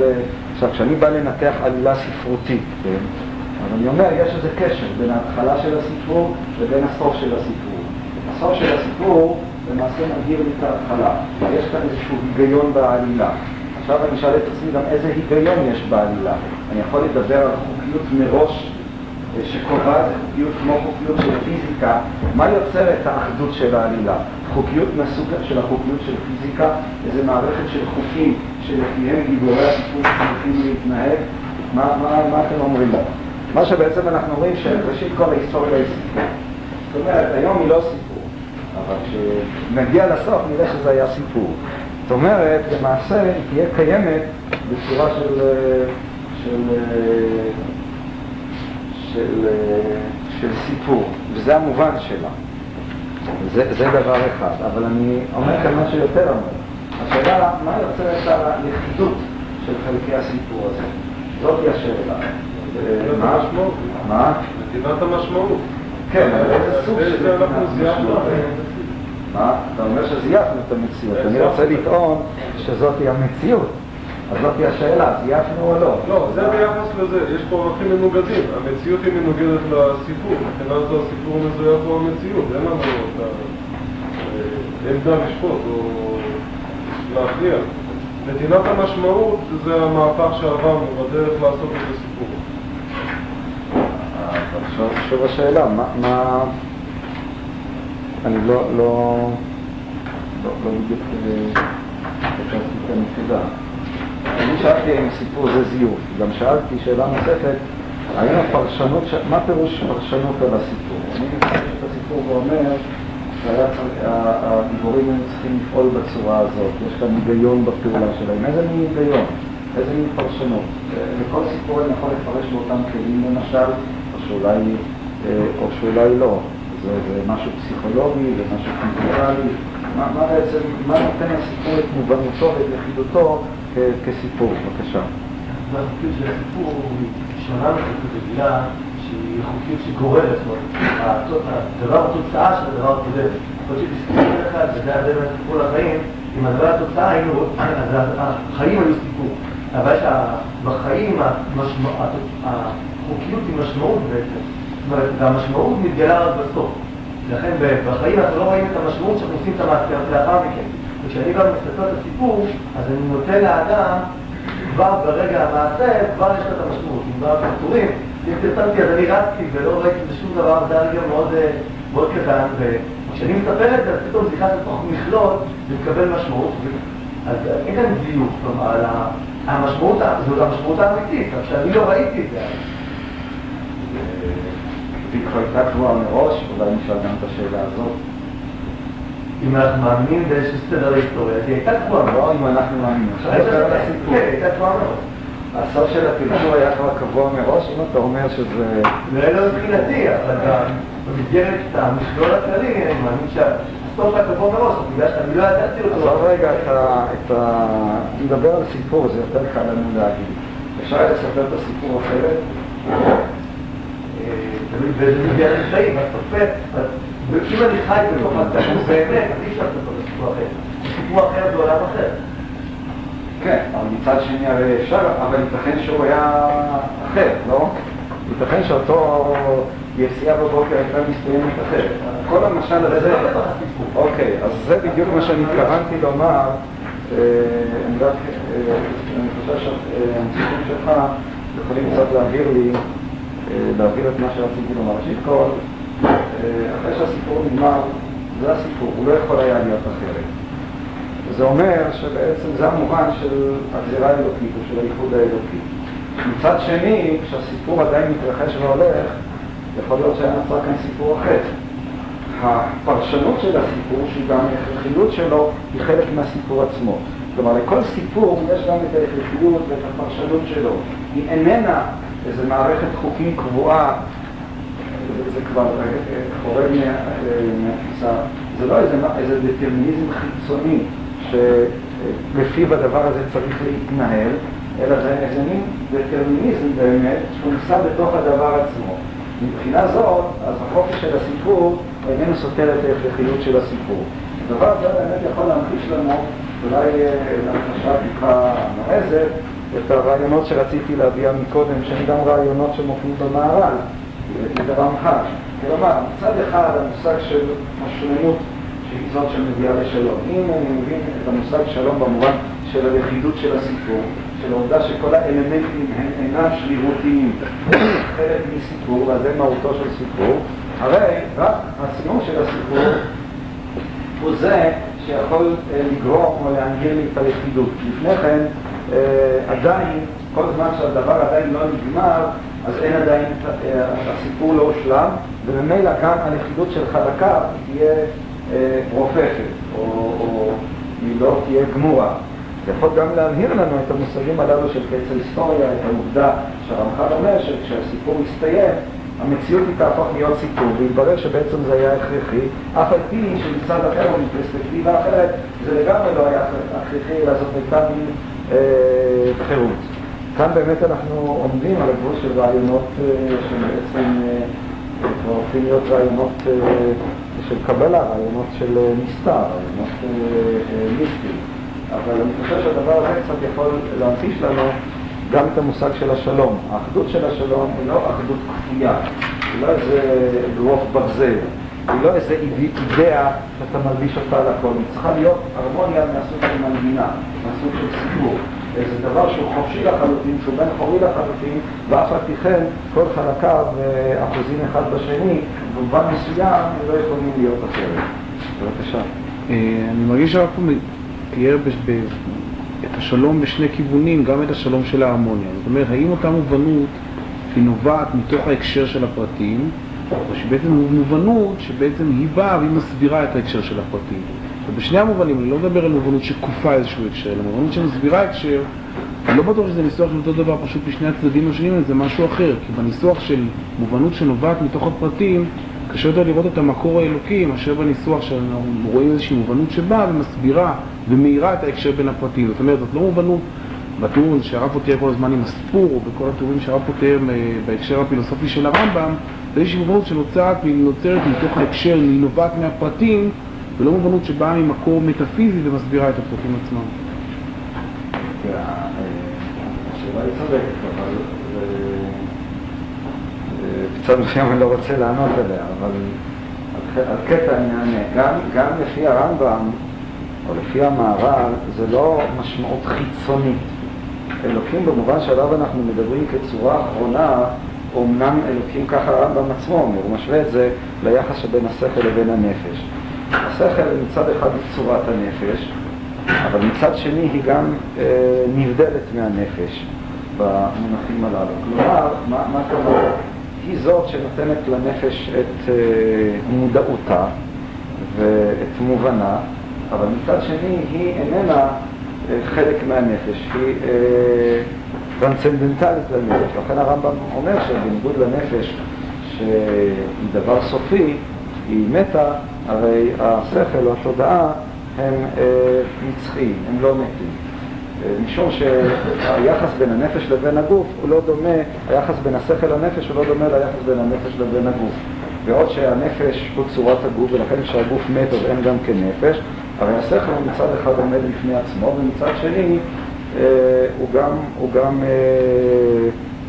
עכשיו, כשאני בא לנתח עלילה ספרותית, כן? אז אני אומר, יש איזה קשר בין ההתחלה של הסיפור לבין הסוף של הסיפור. הסוף של הסיפור למעשה מגדיר לי את ההתחלה. יש כאן איזשהו היגיון בעלילה. עכשיו אני אשאל את עצמי גם איזה היגיון יש בעלילה. אני יכול לדבר על חוקיות מראש שקובעת חוקיות כמו חוקיות של פיזיקה, מה יוצר את האחדות של העלילה? חוקיות מסוג של החוקיות של פיזיקה, איזה מערכת של חוקים שלפיהם גיבורי הסיפור צריכים להתנהג. מה, מה, מה אתם אומרים לה? מה שבעצם אנחנו רואים שראשית כל ההיסטוריה היא סיפור. זאת אומרת, היום היא לא סיפור, אבל כשנגיע לסוף נראה שזה היה סיפור. זאת אומרת, למעשה היא תהיה קיימת בצורה של... של של, של סיפור, וזה המובן שלה. זה, זה דבר אחד, אבל אני אומר כאן משהו יותר אמור. השאלה, מה יוצרת הלכידות של חלקי הסיפור הזה? זאת היא השאלה. מה המשמעות? מה? מדינת המשמעות. כן, אבל איזה סוג של... מה? אתה אומר שזייפנו את המציאות. אני רוצה לטעון שזאת היא המציאות. אז זאת היא השאלה, זייפנו או לא? לא, זה ביחס לזה, יש פה ערכים מנוגדים. המציאות היא מנוגדת לסיפור, מבחינה זו הסיפור מזויף הוא המציאות, אין לנו אותה עמדה לשפוט או להכריע. מדינת המשמעות זה המהפך שעברנו בדרך לעשות את הסיפור. עכשיו שוב השאלה, מה... אני לא... לא... לא מגיע את הנקודה. אני שאלתי אם סיפור זה זיוף, גם שאלתי שאלה נוספת, האם הפרשנות, מה פירוש פרשנות על הסיפור? אני חושב את הסיפור ואומר שהגיבורים הם צריכים לפעול בצורה הזאת, יש כאן היגיון בפעולה שלהם, איזה מין היגיון, איזה מין פרשנות? לכל סיפור אני יכול לפרש באותם כלים למשל, או שאולי לא, זה משהו פסיכולוגי, זה משהו קונטרלי, מה בעצם, מה נותן הסיפור את מובנותו ואת יחידותו כסיפור, בבקשה. אז החוקיות של הסיפור היא שונה מחוקיות רגילה שהיא חוקיות שגוררת, הדבר התוצאה של הדבר כזה. זאת אומרת שבסיפור אחד, וזה הדבר הסיפור לחיים, אם הדבר התוצאה היינו, אז החיים היו סיפור. אבל בחיים החוקיות היא משמעות בעצם, והמשמעות מתגלה רק בסוף. לכן בחיים אנחנו לא רואים את המשמעות שאנחנו עושים את המעשה לאחר מכן. וכשאני גם מסתכל את הסיפור, אז אני נותן לאדם, כבר ברגע המעשה, כבר יש את המשמעות. אם באה בקטורים, התפרסמתי, אז אני רצתי ולא ראיתי בשום דבר, זה הרגע מאוד קטן. וכשאני מספר את זה, אז פתאום זיכה לתוך מכלול, זה מקבל משמעות. אז אין כאן זיוף, כלומר, זאת המשמעות האמיתית, כשאני לא ראיתי את זה. היא כבר הייתה קבועה מראש, אולי נשאל גם את השאלה הזאת. אם אנחנו מאמינים באיזשהו סדר היסטוריה, היא הייתה קבועה מראש. אם אנחנו מאמינים. הייתה קבועה מראש. הסוף של הפרשור היה כבר קבוע מראש, אם אתה אומר שזה... נראה לא מבחינתי, אבל במסגרת המשגול הכללי, אני מאמין שהסוף היה קבוע מראש, בגלל שאני לא ידעתי אותו. עכשיו רגע, אתה מדבר על סיפור, זה יותר קל לנו להגיד. אפשר לספר את הסיפור אחרת? וזה מגיע לחיים, הסופט, אם אני חי בתוך התקנות באמת, אני אשאר לתוך הסיפור אחר. סיפור אחר זה עולם אחר. כן, אבל מצד שני הרי אפשר, אבל ייתכן שהוא היה אחר, לא? ייתכן שאותו יציאה בבוקר הייתה מסתיימת אחרת. כל המשל הזה... אוקיי, אז זה בדיוק מה שאני התכוונתי לומר, אני חושב שהנציגים שלך יכולים קצת להעביר לי להעביר את מה שרציתי לומר. ראשית כל, אחרי שהסיפור נגמר, זה הסיפור, הוא לא יכול היה להיות אחרת. זה אומר שבעצם זה המובן של הגזירה האלוקית או של הייחוד האלוקי. מצד שני, כשהסיפור עדיין מתרחש והולך, יכול להיות שהיה נוצר כאן סיפור אחר. הפרשנות של הסיפור, שהיא גם ההכרחיות שלו, היא חלק מהסיפור עצמו. כלומר, לכל סיפור יש גם את ההכרחיות ואת הפרשנות שלו. היא איננה איזו מערכת חוקים קבועה, זה כבר חורג מהתפיסה, זה לא איזה דטרמיניזם חיצוני שלפיו הדבר הזה צריך להתנהל, אלא זה איזה מין דטרמיניזם באמת שהומצא בתוך הדבר עצמו. מבחינה זאת, אז החופש של הסיפור איננו סותר את ההכרחיות של הסיפור. הדבר הזה באמת יכול להמחיש לנו, אולי להמחשה בדיקה נועזת, את הרעיונות שרציתי להביע מקודם, שהן גם רעיונות שמופיעים במערל, ברמח"ל. כלומר, מצד אחד המושג של השלמות שהיא זאת שמביאה לשלום. אם אני מבין את המושג שלום במובן של הלכידות של הסיפור, של העובדה שכל האלמנטים הם אינם שרירותיים, חלק מסיפור, וזה מהותו של סיפור. הרי רק הסיום של הסיפור הוא זה שיכול לגרום או להנגל את היחידות. לפני כן עדיין, כל זמן שהדבר עדיין לא נגמר, אז אין עדיין, הסיפור לא הושלם, וממילא גם הלכידות של חלקיו תהיה רופפת, או היא לא תהיה גמורה. זה יכול גם להבהיר לנו את המושגים הללו של קץ ההיסטוריה, את העובדה שהרמח"ל אומר שכשהסיפור מסתיים, המציאות היא תהפוך להיות סיפור, והתברר שבעצם זה היה הכרחי, אף על פי שמצד אחר או מפרספקטיבה אחרת, זה לגמרי לא היה הכרחי, אלא זאת הייתה מין בחירות. כאן באמת אנחנו עומדים על הגבול של רעיונות שבעצם הולכים להיות רעיונות של קבלה, רעיונות של נסתר, רעיונות מיסטיים. אבל אני חושב שהדבר הזה קצת יכול להמחיש לנו גם את המושג של השלום. האחדות של השלום היא לא אחדות כפויה, היא לא איזה גרוף ברזל, היא לא איזה אידאה שאתה מלביש אותה על הכל. היא צריכה להיות הרמוניה מהסוג של מנגינה, מהסוג של סיפור. זה דבר שהוא חופשי לחלוטין, שהוא בן חורי לחלוטין, ואף על פי כן כל חלקיו אחוזים אחד בשני, ובמובן מסוים לא יכולים להיות אחרת. בבקשה. אני מרגיש שאנחנו תיאר את השלום בשני כיוונים, גם את השלום של ההרמוניה. זאת אומרת, האם אותה מובנות היא נובעת מתוך ההקשר של הפרטים, או שבעצם מובנות שבעצם היא באה והיא מסבירה את ההקשר של הפרטים. ובשני המובנים, אני לא מדבר על מובנות שכופה איזשהו הקשר, אלא מובנות שמסבירה הקשר. אני לא בטוח שזה ניסוח של אותו דבר, פשוט בשני הצדדים השונים, זה משהו אחר, כי בניסוח של מובנות שנובעת מתוך הפרטים, קשה יותר לראות את המקור האלוקי, מאשר בניסוח שאנחנו רואים איזושהי מובנות שבאה ומסבירה ומאירה את ההקשר בין הפרטים. זאת אומרת, זאת לא מובנות בתיאור שהרב פה תיאר כל הזמן עם הספור, או בכל התיאורים שהרב פה תיאר בהקשר הפילוסופי של הרמב"ם, זה איזושהי מובנות שנוצרת מתוך ההקשר, היא נובעת מהפרטים, ולא מובנות שבאה ממקור מטאפיזי ומסבירה את הפרטים עצמם. השאלה היא צודקת, אבל בצד מסוים אני לא רוצה לענות עליה, אבל על קטע אני אענה. גם לפי הרמב"ם, או לפי המהר"ל, זה לא משמעות חיצונית. אלוקים במובן שעליו אנחנו מדברים כצורה אחרונה, אומנם אלוקים ככה הרמב"ם עצמו אומר, הוא משווה את זה ליחס שבין השכל לבין הנפש. השכל מצד אחד היא צורת הנפש, אבל מצד שני היא גם אה, נבדלת מהנפש במונחים הללו. כלומר, מה, מה כלומר? היא זאת שנותנת לנפש את אה, מודעותה ואת מובנה, אבל מצד שני היא איננה אה, חלק מהנפש, היא אה, טרנסצנדנטלית לנפש. לכן הרמב"ם אומר שבניגוד לנפש שהיא דבר סופי, היא מתה, הרי השכל או התודעה הם אה, נצחיים, הם לא מתים. אה, משום שהיחס בין הנפש לבין הגוף הוא לא דומה, היחס בין השכל לנפש הוא לא דומה ליחס בין הנפש לבין הגוף. בעוד שהנפש הוא צורת הגוף, ולכן כשהגוף מת אז אין גם כנפש, הרי השכל מצד אחד עומד לפני עצמו, ומצד שני אה, הוא גם, הוא גם, אה,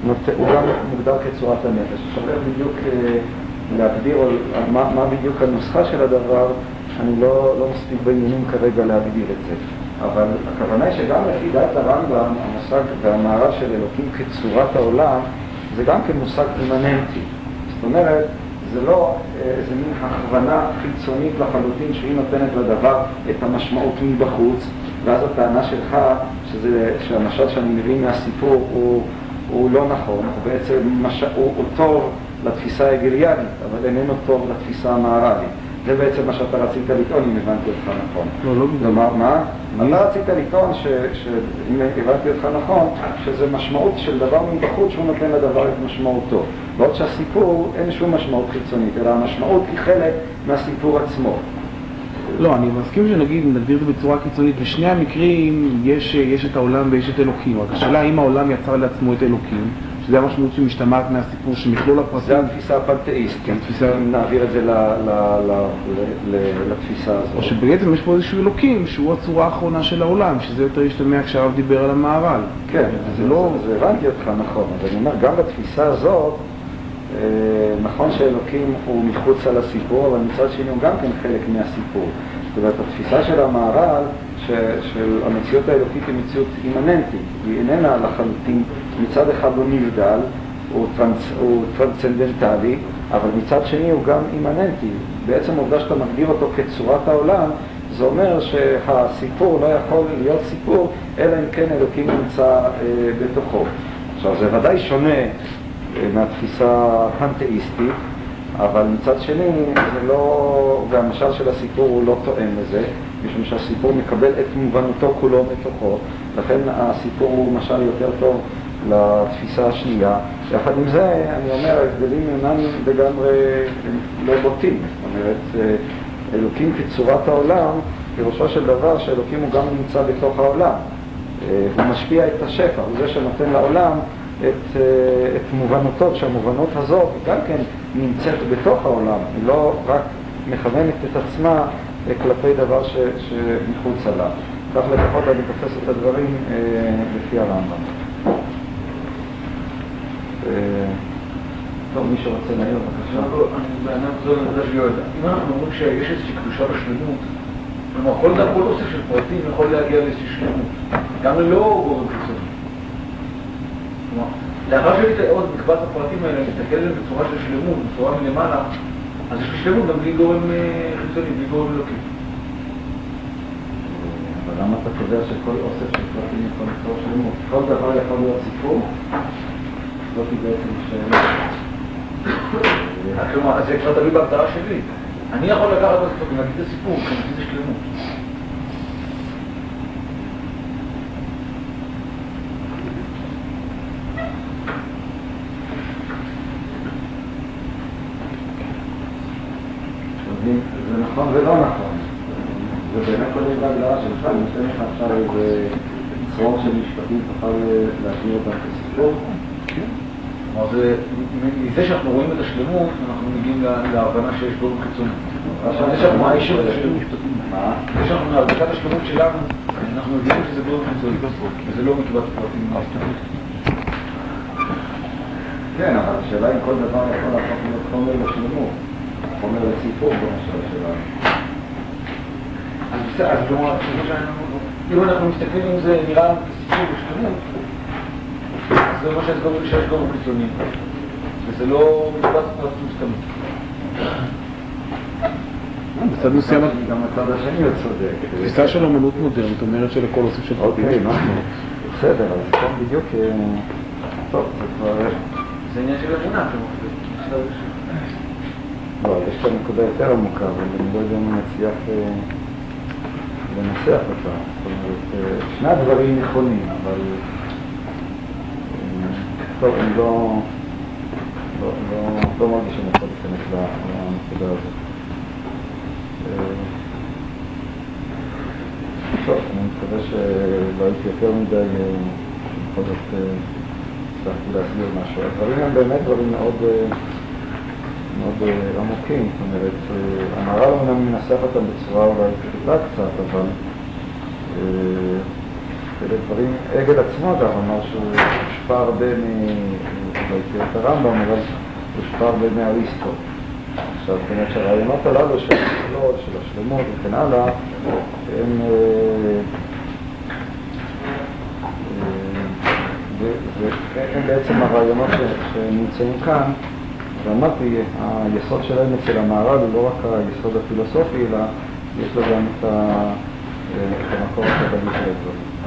נות... הוא גם מוגדר כצורת הנפש. שווה בדיוק אה, להגדיר על מה, מה בדיוק הנוסחה של הדבר, אני לא, לא מספיק בעניינים כרגע להגדיר את זה. אבל הכוונה היא שגם לפי דעת הרמב"ם, המושג והמערב של אלוקים כצורת העולם, זה גם כמושג אימננטי. זאת אומרת, זה לא איזה מין הכוונה חיצונית לחלוטין שהיא נותנת לדבר את המשמעות מבחוץ, ואז הטענה שלך, שזה, שהמשל שאני מביא מהסיפור הוא, הוא לא נכון, הוא בעצם מש... הוא, הוא טוב, לתפיסה ההגליאנית, אבל איננו טוב לתפיסה המערבית. זה בעצם מה שאתה רצית לטעון, אם הבנתי אותך נכון. לא, לא בדיוק. מה? אתה רצית לטעון, אם הבנתי אותך נכון, שזה משמעות של דבר מבחוץ שהוא נותן לדבר את משמעותו. בעוד שהסיפור אין שום משמעות חיצונית, אלא המשמעות היא חלק מהסיפור עצמו. לא, אני מסכים שנגיד, נדביר את זה בצורה קיצונית, בשני המקרים יש, יש את העולם ויש את אלוקים. רק השאלה אם העולם יצר לעצמו את אלוקים, שזה המשמעות שמשתמעת מהסיפור שמכלול הפרטים. זה התפיסה הפנתאיסטית, נעביר את זה לתפיסה הזאת. או שבעצם יש פה איזשהו אלוקים שהוא הצורה האחרונה של העולם, שזה יותר השתמע כשהרב דיבר על המהר"ל. כן, זה לא... זה הבנתי אותך, נכון. אז אני אומר, גם בתפיסה הזאת, נכון שאלוקים הוא מחוץ על הסיפור, אבל מצד שני הוא גם כן חלק מהסיפור. זאת אומרת, התפיסה של המהר"ל של המציאות האלוקית היא מציאות אימננטית, היא איננה לחלוטין, מצד אחד הוא נבדל, הוא, טרנס, הוא טרנסצנדנטלי, אבל מצד שני הוא גם אימננטי. בעצם העובדה שאתה מגדיר אותו כצורת העולם, זה אומר שהסיפור לא יכול להיות סיפור, אלא אם כן אלוקים נמצא אה, בתוכו. עכשיו זה ודאי שונה אה, מהתפיסה הפנתאיסטית, אבל מצד שני זה לא, והמשל של הסיפור הוא לא תואם לזה, משום שהסיפור מקבל את מובנותו כולו בתוכו, לכן הסיפור הוא משל יותר טוב לתפיסה השנייה. יחד עם זה, אני אומר, ההבדלים אינם לגמרי לא בוטים. זאת אומרת, אלוקים כצורת העולם, פירושו של דבר שאלוקים הוא גם נמצא בתוך העולם. הוא משפיע את השפע, הוא זה שנותן לעולם את, את מובנותות, שהמובנות הזאת גם כן נמצאת בתוך העולם, היא לא רק מכוונת את עצמה כלפי דבר ש, שמחוץ עליו. כך לפחות אני תופס את הדברים אה, לפי הרמב"ם. טוב, מי שרוצה להעיר, בבקשה. בענף זו נדב יועדה. אם אנחנו אומרים שיש איזושהי קדושה בשלמות, כלומר, כל דבר אוסף של פרטים יכול להגיע לאיזושהי שלמות, גם ללא גורם חיצוני. כלומר, לאחר שעוד מקבץ הפרטים האלה מסתכל עליהם בצורה של שלמות, בצורה מלמעלה, אז יש שלמות גם בלי גורם חיצוני, בלי גורם אלוקי. אבל למה אתה קובע שכל אוסף של פרטים יכול לצורה שלמות? כל דבר יכול להיות סיפור? זאת היא בעצם שאלה. כלומר, זה כבר תלוי בהגדרה שלי. אני יכול לקחת בספק, נגיד את הסיפור, כשנגיד את השלמות. זה נכון ולא נכון. זה באמת תלוי בהגדרה שלך, אני נותן לך עכשיו איזה צרור של משפטים תוכל להשמיע אותם כסיפור. כלומר, מזה שאנחנו רואים את השלמות, אנחנו מגיעים להבנה שיש גורם חיצוני. עכשיו, זה שאנחנו מאישים את השלמות. מה? זה שאנחנו מהבדיקת השלמות שלנו, אנחנו יודעים שזה גורם חיצוני, וזה לא מקבץ פרטים. כן, אבל השאלה אם כל דבר יכול להפוך להיות חומר לשלמות, חומר לסיפור במשל שלנו. אז בסדר, אז כלומר, אם אנחנו מסתכלים אם זה נראה כסיפור בשלמות, זה מה שיש גורם שיש גורם חיצוני, וזה לא מגבץ פרטים סתמי. בצד מסוים... גם הצד השני הצודק. תפיסה של אמנות מודרנית אומרת שלכל אוסף של פרטים. אוקיי, נכון. בסדר, אז כאן בדיוק... טוב, זה כבר... זה עניין של התנ"ך. לא, יש כאן נקודה יותר עמוקה, אבל אני לא יודע אם אני אצליח לנסח אותה. זאת אומרת, שני הדברים נכונים, אבל... טוב, אני לא... לא, לא, לא מרגיש שאני יכול להיכנס לנקודה הזאת. טוב, אני מקווה שלא הייתי יותר מדי, בכל זאת הצלחתי להסביר משהו. הדברים הם באמת דברים מאוד מאוד עמוקים, זאת אומרת, המהר"ל אומנם מנסח אותם בצורה אולי פשוטה קצת, אבל לדברים, אגד עצמו גם אמר שהוא הושפע הרבה מבית הרמב"ם, אבל הוא הושפע הרבה מאריסטו. עכשיו, באמת שהרעיונות הללו של השאלות, של השלמות וכן הלאה, הם... הם בעצם הרעיונות שנמצאים כאן, ואמרתי, היסוד שלהם אצל המהר"ל הוא לא רק היסוד הפילוסופי, אלא יש לו גם את המקור של הדברים.